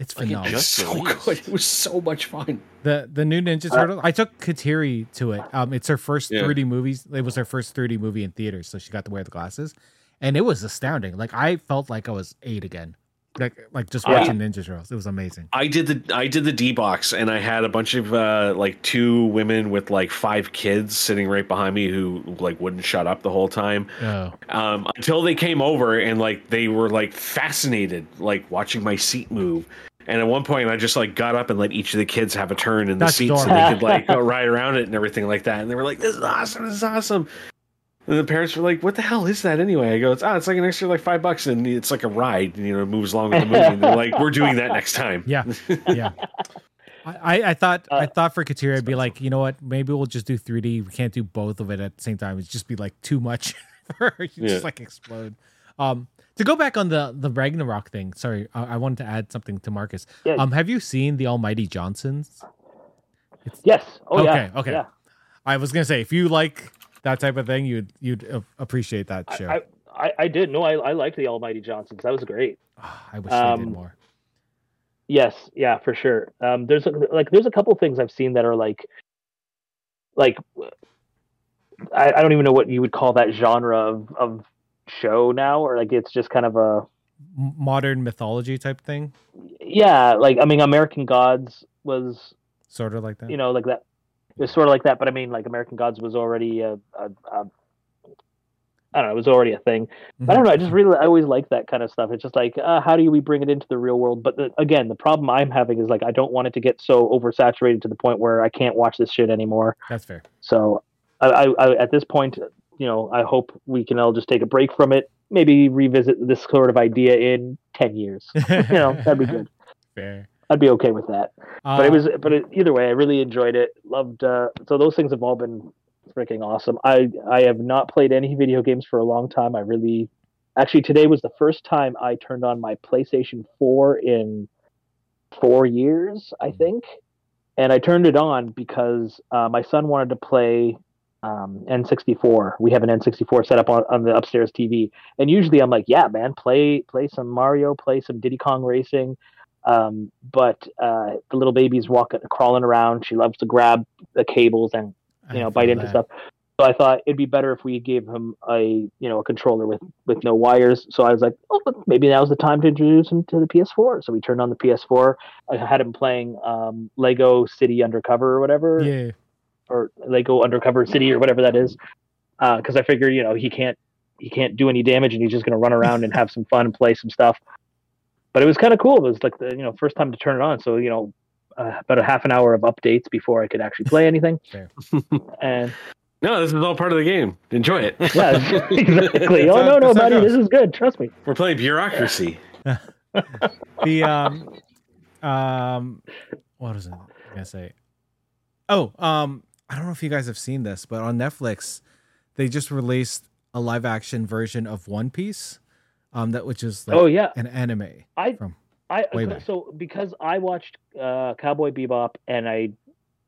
It's phenomenal. It was so good. It was so much fun. The the new Ninja Turtles. Uh, I took Kateri to it. Um, it's her first yeah. three D movies. It was her first three D movie in theaters, so she got to wear the glasses, and it was astounding. Like I felt like I was eight again. Like like just watching I, Ninja Turtles. It was amazing. I did the I did the D box, and I had a bunch of uh, like two women with like five kids sitting right behind me who like wouldn't shut up the whole time. Oh. Um, until they came over and like they were like fascinated, like watching my seat move. And at one point, I just like got up and let each of the kids have a turn in the That's seat dark. So they could like go ride around it and everything like that. And they were like, "This is awesome! This is awesome!" And the parents were like, "What the hell is that anyway?" I go, "It's ah, it's like an extra like five bucks, and it's like a ride, and you know, it moves along with the movie." And they're like, "We're doing that next time." Yeah, yeah. I, I thought uh, I thought for Kateri, I'd be like, you know what? Maybe we'll just do three D. We can't do both of it at the same time. It'd just be like too much. You yeah. just like explode. Um, to go back on the the Ragnarok thing. Sorry, I, I wanted to add something to Marcus. Yeah. Um, have you seen The Almighty Johnsons? It's... Yes. Oh okay, yeah. Okay. Okay. Yeah. I was gonna say, if you like that type of thing, you'd you'd appreciate that show. I I, I did. No, I I liked the Almighty Johnsons. That was great. Oh, I wish um, they did more. Yes, yeah, for sure. Um, there's a, like there's a couple things I've seen that are like, like I, I don't even know what you would call that genre of of show now, or like it's just kind of a modern mythology type thing. Yeah, like I mean, American Gods was sort of like that. You know, like that. It was sort of like that, but I mean, like American Gods was already a, a, a I don't know, it was already a thing. Mm-hmm. I don't know. I just really, I always like that kind of stuff. It's just like, uh, how do we bring it into the real world? But the, again, the problem I'm having is like, I don't want it to get so oversaturated to the point where I can't watch this shit anymore. That's fair. So I, I, I at this point, you know, I hope we can all just take a break from it. Maybe revisit this sort of idea in ten years. You know, that'd be good. Fair. I'd be okay with that. Uh, but it was, but it, either way, I really enjoyed it. Loved. Uh, so those things have all been freaking awesome. I, I have not played any video games for a long time. I really, actually today was the first time I turned on my PlayStation four in four years, I think. And I turned it on because uh, my son wanted to play um, N sixty-four. We have an N sixty-four set up on, on the upstairs T V. And usually I'm like, yeah, man, play, play some Mario, play some Diddy Kong Racing. Um, but uh, the little baby's walking, crawling around. She loves to grab the cables and you know, bite into that. Stuff. So I thought it'd be better if we gave him a, you know, a controller with, with no wires. So I was like, oh, but maybe now's the time to introduce him to the P S four. So we turned on the P S four. I had him playing um, Lego City Undercover or whatever. Yeah. Or Lego Undercover City or whatever that is. Uh, cause I figured, you know, he can't, he can't do any damage and he's just going to run around and have some fun and play some stuff. But it was kind of cool. It was like the, you know, first time to turn it on. So, you know, Uh, about a half an hour of updates before I could actually play anything. And no, this is all part of the game. Enjoy it. Yeah, exactly. Oh, no, no, buddy, this is good. Trust me. We're playing bureaucracy. the, um, um, what was I going to say? Oh, um, I don't know if you guys have seen this, but on Netflix, they just released a live action version of One Piece, um, that which is like oh, yeah. an anime. I, from. I so because I watched uh, Cowboy Bebop and I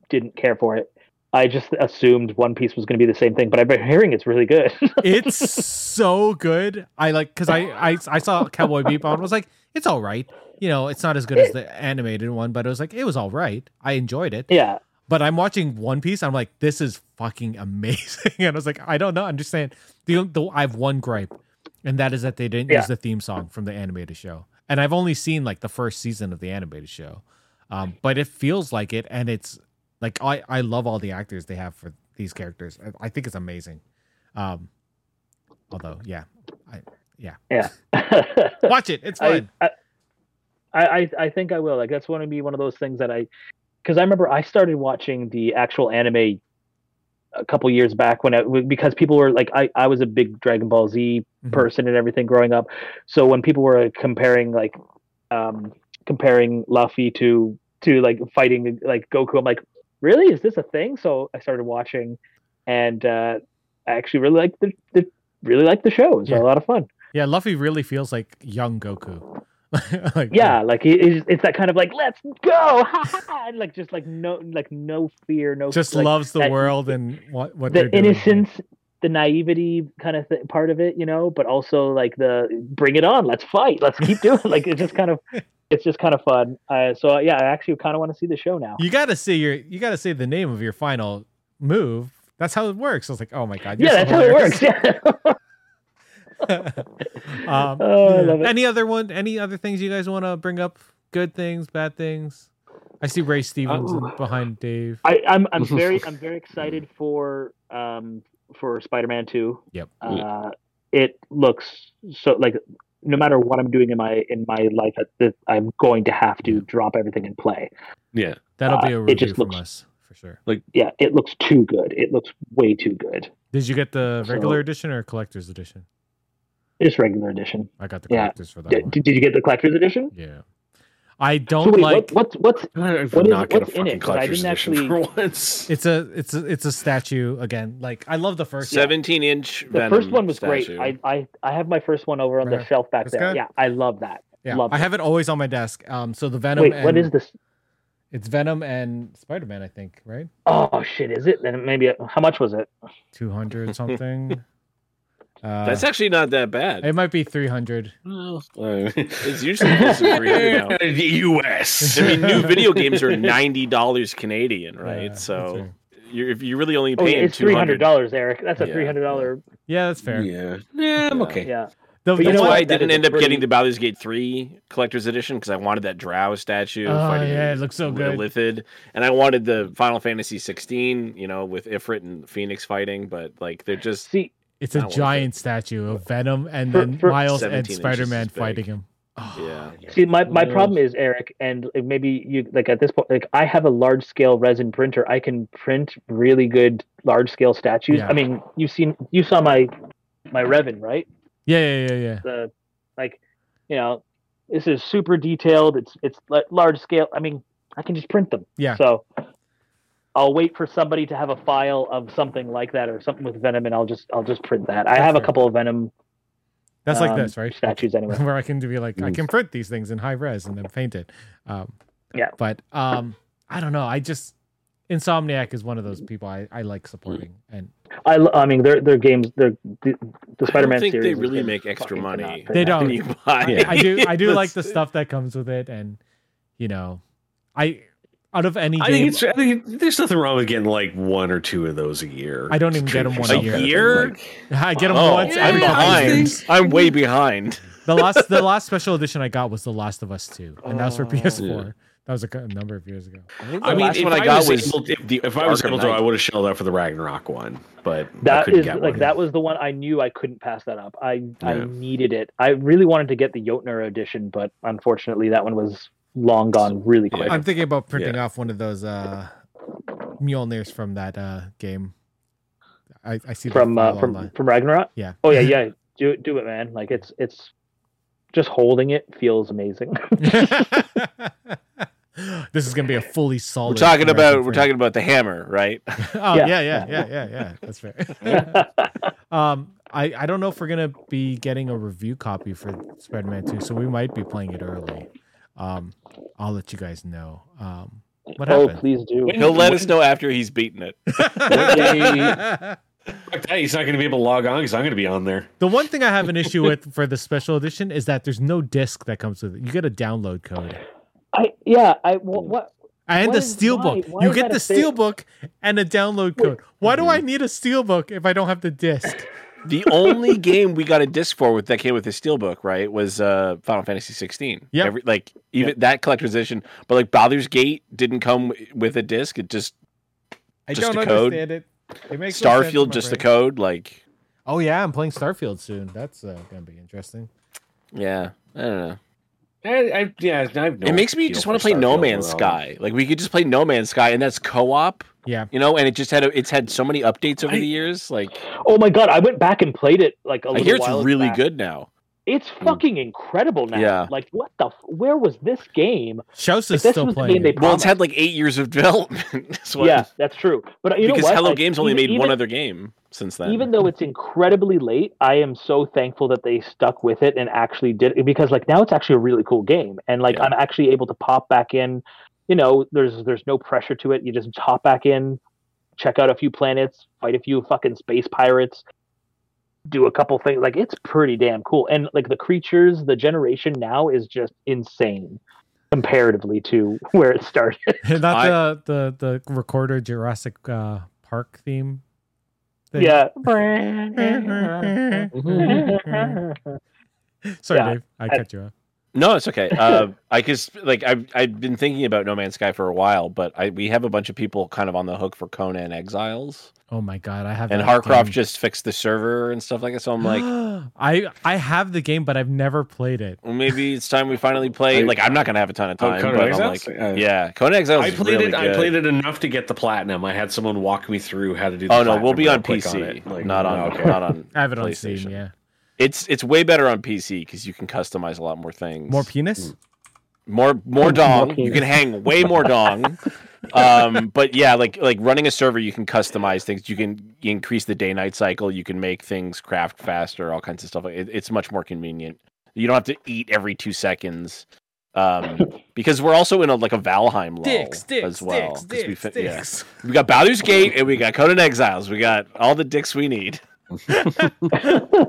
didn't care for it, I just assumed One Piece was going to be the same thing. But I've been hearing it's really good. It's so good. I like because I, I I saw Cowboy Bebop and was like, it's all right. You know, it's not as good as the animated one, but it was like it was all right. I enjoyed it. Yeah. But I'm watching One Piece. I'm like, this is fucking amazing. And I was like, I don't know, understand. The, the I have one gripe, and that is that they didn't yeah. use the theme song from the animated show. And I've only seen like the first season of the animated show, um, but it feels like it. And it's like, I, I love all the actors they have for these characters. I, I think it's amazing. Um, although, yeah, I, yeah, yeah. Watch it. It's fun. I, I, I, I think I will. Like that's going to be one of those things that I, cause I remember I started watching the actual anime a couple years back when I, because people were like, I, I was a big Dragon Ball Z person mm-hmm. and everything growing up. So when people were comparing, like, um, comparing Luffy to, to like fighting, like Goku, I'm like, really, is this a thing? So I started watching and, uh, I actually really liked the, the really liked the show. It was yeah. a lot of fun. Yeah. Luffy really feels like young Goku. like, yeah, like he, it's, it's that kind of like let's go, and like just like no, like no fear, no just like, loves the that, world and what what the innocence, doing. The naivety kind of th- part of it, you know. But also like the bring it on, let's fight, let's keep doing. Like it's just kind of it's just kind of fun. Uh, so uh, yeah, I actually kind of want to see the show now. You got to say your you got to say the name of your final move. That's how it works. I was like, oh my god, yeah, so that's hilarious. How it works. Yeah. um, oh, any other one? Any other things you guys want to bring up? Good things, bad things. I see Ray Stevens oh. behind Dave. I, I'm I'm very I'm very excited for um for Spider-Man two. Yep. Uh, it looks so like no matter what I'm doing in my in my life, I'm going to have to drop everything and play. Yeah, that'll be a review uh, it just from looks, us for sure. Like yeah, it looks too good. It looks way too good. Did you get the regular so, edition or collector's edition? It's regular edition. I got the collectors yeah. for that. Did, one. did you get the collector's edition? Yeah. I don't so wait, like what, what's what's I what is, not what's in it. I didn't actually. For once. It's a it's a it's a statue again. Like I love the first seventeen yeah. inch. The Venom first one was statue. great. I, I I have my first one over on right. the shelf back That's there. Good. Yeah, I love that. Yeah, love I have it always on my desk. Um, so the Venom. Wait, and, what is this? It's Venom and Spider-Man, I think, right? Oh shit, is it? Then maybe how much was it? Two hundred something. Uh, That's actually not that bad. It might be three hundred. Well, it's usually close to three hundred now. The U S I mean, new video games are ninety dollars Canadian, right? Yeah, so right. You're, if you're really only paying oh, it's two hundred dollars. three hundred dollars, Eric. That's a yeah. three hundred dollars. Yeah, that's fair. Yeah, yeah I'm okay. Yeah. The, that's you know why I didn't end up pretty... getting the Baldur's Gate three Collector's Edition, because I wanted that Drow statue. Oh, fighting yeah, it looks so good. Lithid. And I wanted the Final Fantasy sixteen, you know, with Ifrit and Phoenix fighting, but like they're just... See, it's a giant it. statue of Venom and for, then for Miles and Spider-Man fighting him. Oh. Yeah. See, my, my problem is, Eric, and maybe you like at this point, like I have a large scale resin printer. I can print really good large scale statues. Yeah. I mean, you've seen you saw my my Revan, right? Yeah, yeah, yeah, yeah. The, like, you know, this is super detailed. It's it's large scale. I mean, I can just print them. Yeah. So I'll wait for somebody to have a file of something like that or something with Venom, and I'll just I'll just print that. That's I have fair. a couple of Venom. That's um, like this, right? Statues, anyway, where I can be like mm. I can print these things in high res and then paint it. Um, yeah, but um, I don't know. I just Insomniac is one of those people I, I like supporting, and I I mean their their games their the, the Spider-Man series. I don't think they really make extra money. They don't. I, I do I do like the stuff that comes with it, and you know, I. Out of any, I game, think it's. I think it, there's nothing wrong with getting like one or two of those a year. I don't even get them one a year. year? Like, I get them oh, once. Yeah, I'm behind. I'm way behind. The last, the last special edition I got was The Last of Us two, and oh, that was for P S four. Yeah. That was a number of years ago. I, think I mean, if, I, I got was able, if, the, if I was able to, I would have shelled out for the Ragnarok one, but that I couldn't is get like one. That was the one I knew I couldn't pass that up. I yeah. I needed it. I really wanted to get the Jotner edition, but unfortunately, that one was long gone really quick. I'm thinking about printing yeah. off one of those uh Mjolnirs from that uh game. I, I see from uh, from, from Ragnarok. Yeah. Oh yeah, yeah. Do it, do it, man. Like it's it's just holding it feels amazing. This is gonna be a fully solid. We're talking about thing. we're talking about the hammer, right? oh yeah. yeah, yeah, yeah, yeah, yeah. That's fair. um, I I don't know if we're gonna be getting a review copy for Spider-Man two, so we might be playing it early. Um, I'll let you guys know. Um, what oh, happened? Please do. He'll let us know after he's beaten it. He's not going to be able to log on because I'm going to be on there. The one thing I have an issue with for the special edition is that there's no disc that comes with it. You get a download code. I yeah. I well, what? And the steelbook. You get the steelbook and a download code. Wait, why mm-hmm. do I need a steelbook if I don't have the disc? The only game we got a disc for with that came with the steelbook, right, was uh, Final Fantasy sixteen. Yeah, like even yep. that collector's edition. But like Baldur's Gate didn't come with a disc; it just I just don't a code. understand it. It makes Starfield sense just brain. the code, like. Oh yeah, I'm playing Starfield soon. That's uh, gonna be interesting. Yeah, I don't know. I, I, yeah, I have no it makes me just want to play Starfield No Man's Sky. Like we could just play No Man's Sky, and that's co-op. Yeah, you know, and it just had a, it's had so many updates over I, the years. Like, oh my god, I went back and played it. Like, a I little hear it's while really back. good now. It's fucking mm. incredible now. Yeah. Like, what the? F- where was this game? Shouse is like, still playing. The well, it's had like eight years of development. That's yeah, that's true. But you because know what? Hello like, Games only even, made even, one other game since then. Even though it's incredibly late, I am so thankful that they stuck with it and actually did it, because like now it's actually a really cool game, and like yeah. I'm actually able to pop back in. You know, there's there's no pressure to it. You just hop back in, check out a few planets, fight a few fucking space pirates, do a couple things. Like, it's pretty damn cool. And, like, the creatures, the generation now is just insane comparatively to where it started. Not the, the, the recorder Jurassic uh, Park theme thing. Yeah. Sorry, yeah, Dave. I, I cut you off. No, it's okay. Uh, I guess, like I've I've been thinking about No Man's Sky for a while, but I we have a bunch of people kind of on the hook for Conan Exiles. Oh my god, I have. And Harcroft game. just fixed the server and stuff like that. So I'm like, I I have the game, but I've never played it. Well, maybe it's time we finally play. Like I'm not gonna have a ton of time. Oh, but I'm like, uh, yeah, Conan Exiles. I played is really it. Good. I played it enough to get the platinum. I had someone walk me through how to do. The oh no, we'll be on P C, on like, not on okay. not on. I have it on Steam. Yeah. It's it's way better on P C because you can customize a lot more things. More penis? More more dong. More you can hang way more dong. Um, but yeah, like like running a server, you can customize things. You can increase the day-night cycle. You can make things craft faster, all kinds of stuff. It, it's much more convenient. You don't have to eat every two seconds. Um, because we're also in a, like a Valheim lull dicks, dicks, as well. Dicks, dicks, we, fin- dicks. Yeah. We got Baldur's Gate and we got Conan Exiles. We got all the dicks we need. Oh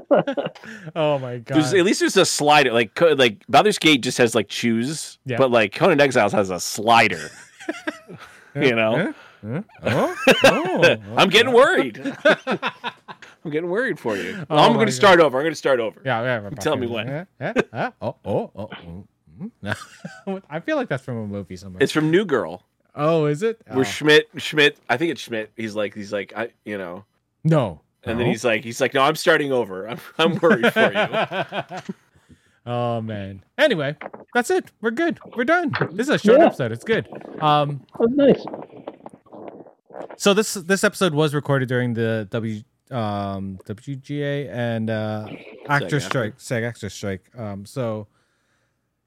my god! There's, at least there's a slider. Like like Baldur's Gate just has like choose, yeah. but like Conan Exiles has a slider. Yeah, you know. Yeah. Huh? Oh, oh, okay. I'm getting worried. I'm getting worried for you. Oh, I'm going to start over. I'm going to start over. Yeah, yeah. Tell me when. Yeah, yeah. Oh, oh, oh. oh. I feel like that's from a movie somewhere. It's from New Girl. Oh, is it? Where oh. Schmidt, Schmidt, I think it's Schmidt. He's like, he's like, I, you know, no. And no. then he's like, he's like, no, I'm starting over. I'm, I'm worried for you. Oh man. Anyway, that's it. We're good. We're done. This is a short yeah. episode. It's good. Um, that was nice. So this this episode was recorded during the W um, W G A and uh, actor strike, SAG actor strike. Um, so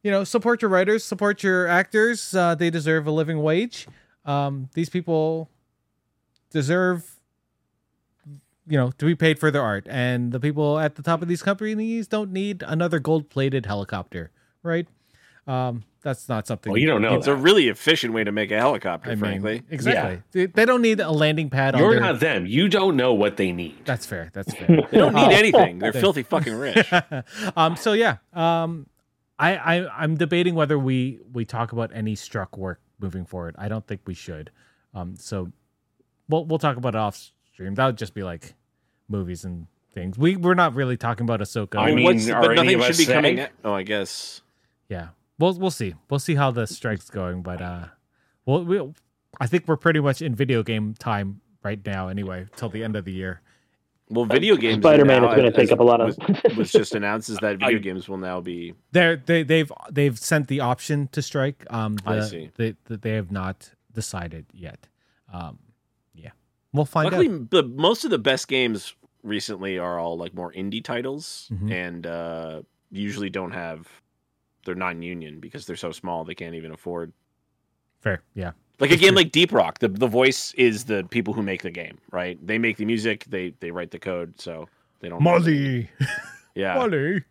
you know, support your writers, support your actors. Uh, they deserve a living wage. Um, these people deserve, you know, to be paid for their art. And the people at the top of these companies don't need another gold-plated helicopter, right? Um, that's not something. Well, you don't know. It's a really efficient way to make a helicopter, I mean, frankly. Exactly. Yeah. They don't need a landing pad. You're on their... not them. You don't know what they need. That's fair. That's fair. They don't need anything. They're filthy fucking rich. um. So yeah. Um. I, I I'm debating whether we we talk about any struck work moving forward. I don't think we should. Um. So, we'll we'll talk about it off stream. That would just be like movies and things. We we're not really talking about Ahsoka. I mean, What's, but nothing should be coming. At, oh, I guess. Yeah. We'll we'll see. We'll see how the strike's going, but uh, we'll, we'll I think we're pretty much in video game time right now, anyway, till the end of the year. Well, video games. Spider-Man is going to take up a lot of. was, was just announces that video games will now be. They're, they they've they've sent the option to strike. Um, the, I see. They they have not decided yet. Um, yeah, we'll find Luckily, out. Luckily, most of the best games recently are all like more indie titles, mm-hmm. and uh, usually don't have. They're non-union because they're so small they can't even afford. Fair, yeah. Like a game like Deep Rock, the the voice is the people who make the game, right? They make the music, they they write the code, so they don't. Molly, yeah, Molly.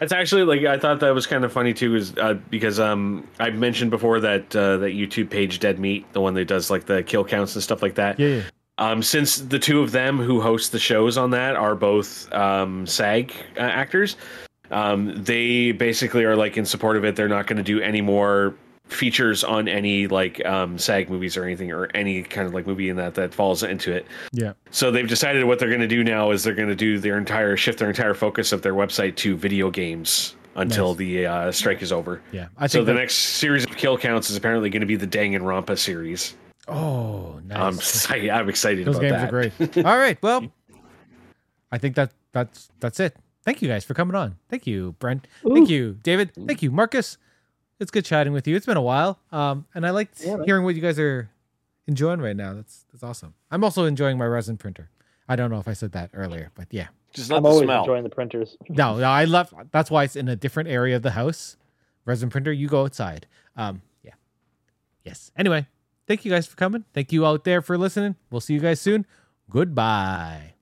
That's actually like I thought that was kind of funny too, is uh, because um I mentioned before that uh, that YouTube page Dead Meat, the one that does like the kill counts and stuff like that. Yeah. yeah. Um, since the two of them who host the shows on that are both um SAG uh, actors. Um, they basically are like in support of it. They're not going to do any more features on any like um, SAG movies or anything or any kind of like movie in that that falls into it. Yeah. So they've decided what they're going to do now is they're going to do their entire shift, their entire focus of their website to video games until nice. the uh, strike is over. Yeah. I think so the that... next series of kill counts is apparently going to be the Danganronpa series. Oh, nice. I'm excited. I'm excited Those about that. Those games are great. All right. Well, I think that that's that's it. Thank you guys for coming on. Thank you, Brent. Ooh. Thank you, David. Thank you, Marcus. It's good chatting with you. It's been a while. Um, and I liked yeah, hearing man. what you guys are enjoying right now. That's that's awesome. I'm also enjoying my resin printer. I don't know if I said that earlier, but yeah. Just not I'm the always smell. enjoying the printers. No, no, I love that's why it's in a different area of the house. Resin printer, you go outside. Um, yeah. Yes. Anyway, thank you guys for coming. Thank you out there for listening. We'll see you guys soon. Goodbye.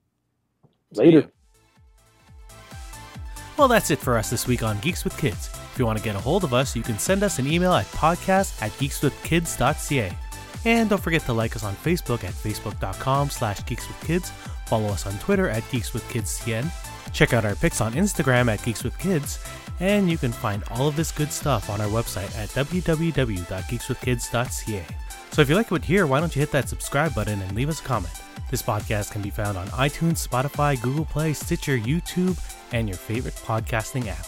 Later. Well, that's it for us this week on Geeks with Kids. If you want to get a hold of us, you can send us an email at podcast at geekswithkids.ca. And don't forget to like us on Facebook at facebook.com slash geekswithkids. Follow us on Twitter at geekswithkidscn. Check out our pics on Instagram at geekswithkids. And you can find all of this good stuff on our website at w w w dot geeks with kids dot c a. So if you like what you hear, why don't you hit that subscribe button and leave us a comment. This podcast can be found on iTunes, Spotify, Google Play, Stitcher, YouTube, and your favorite podcasting app.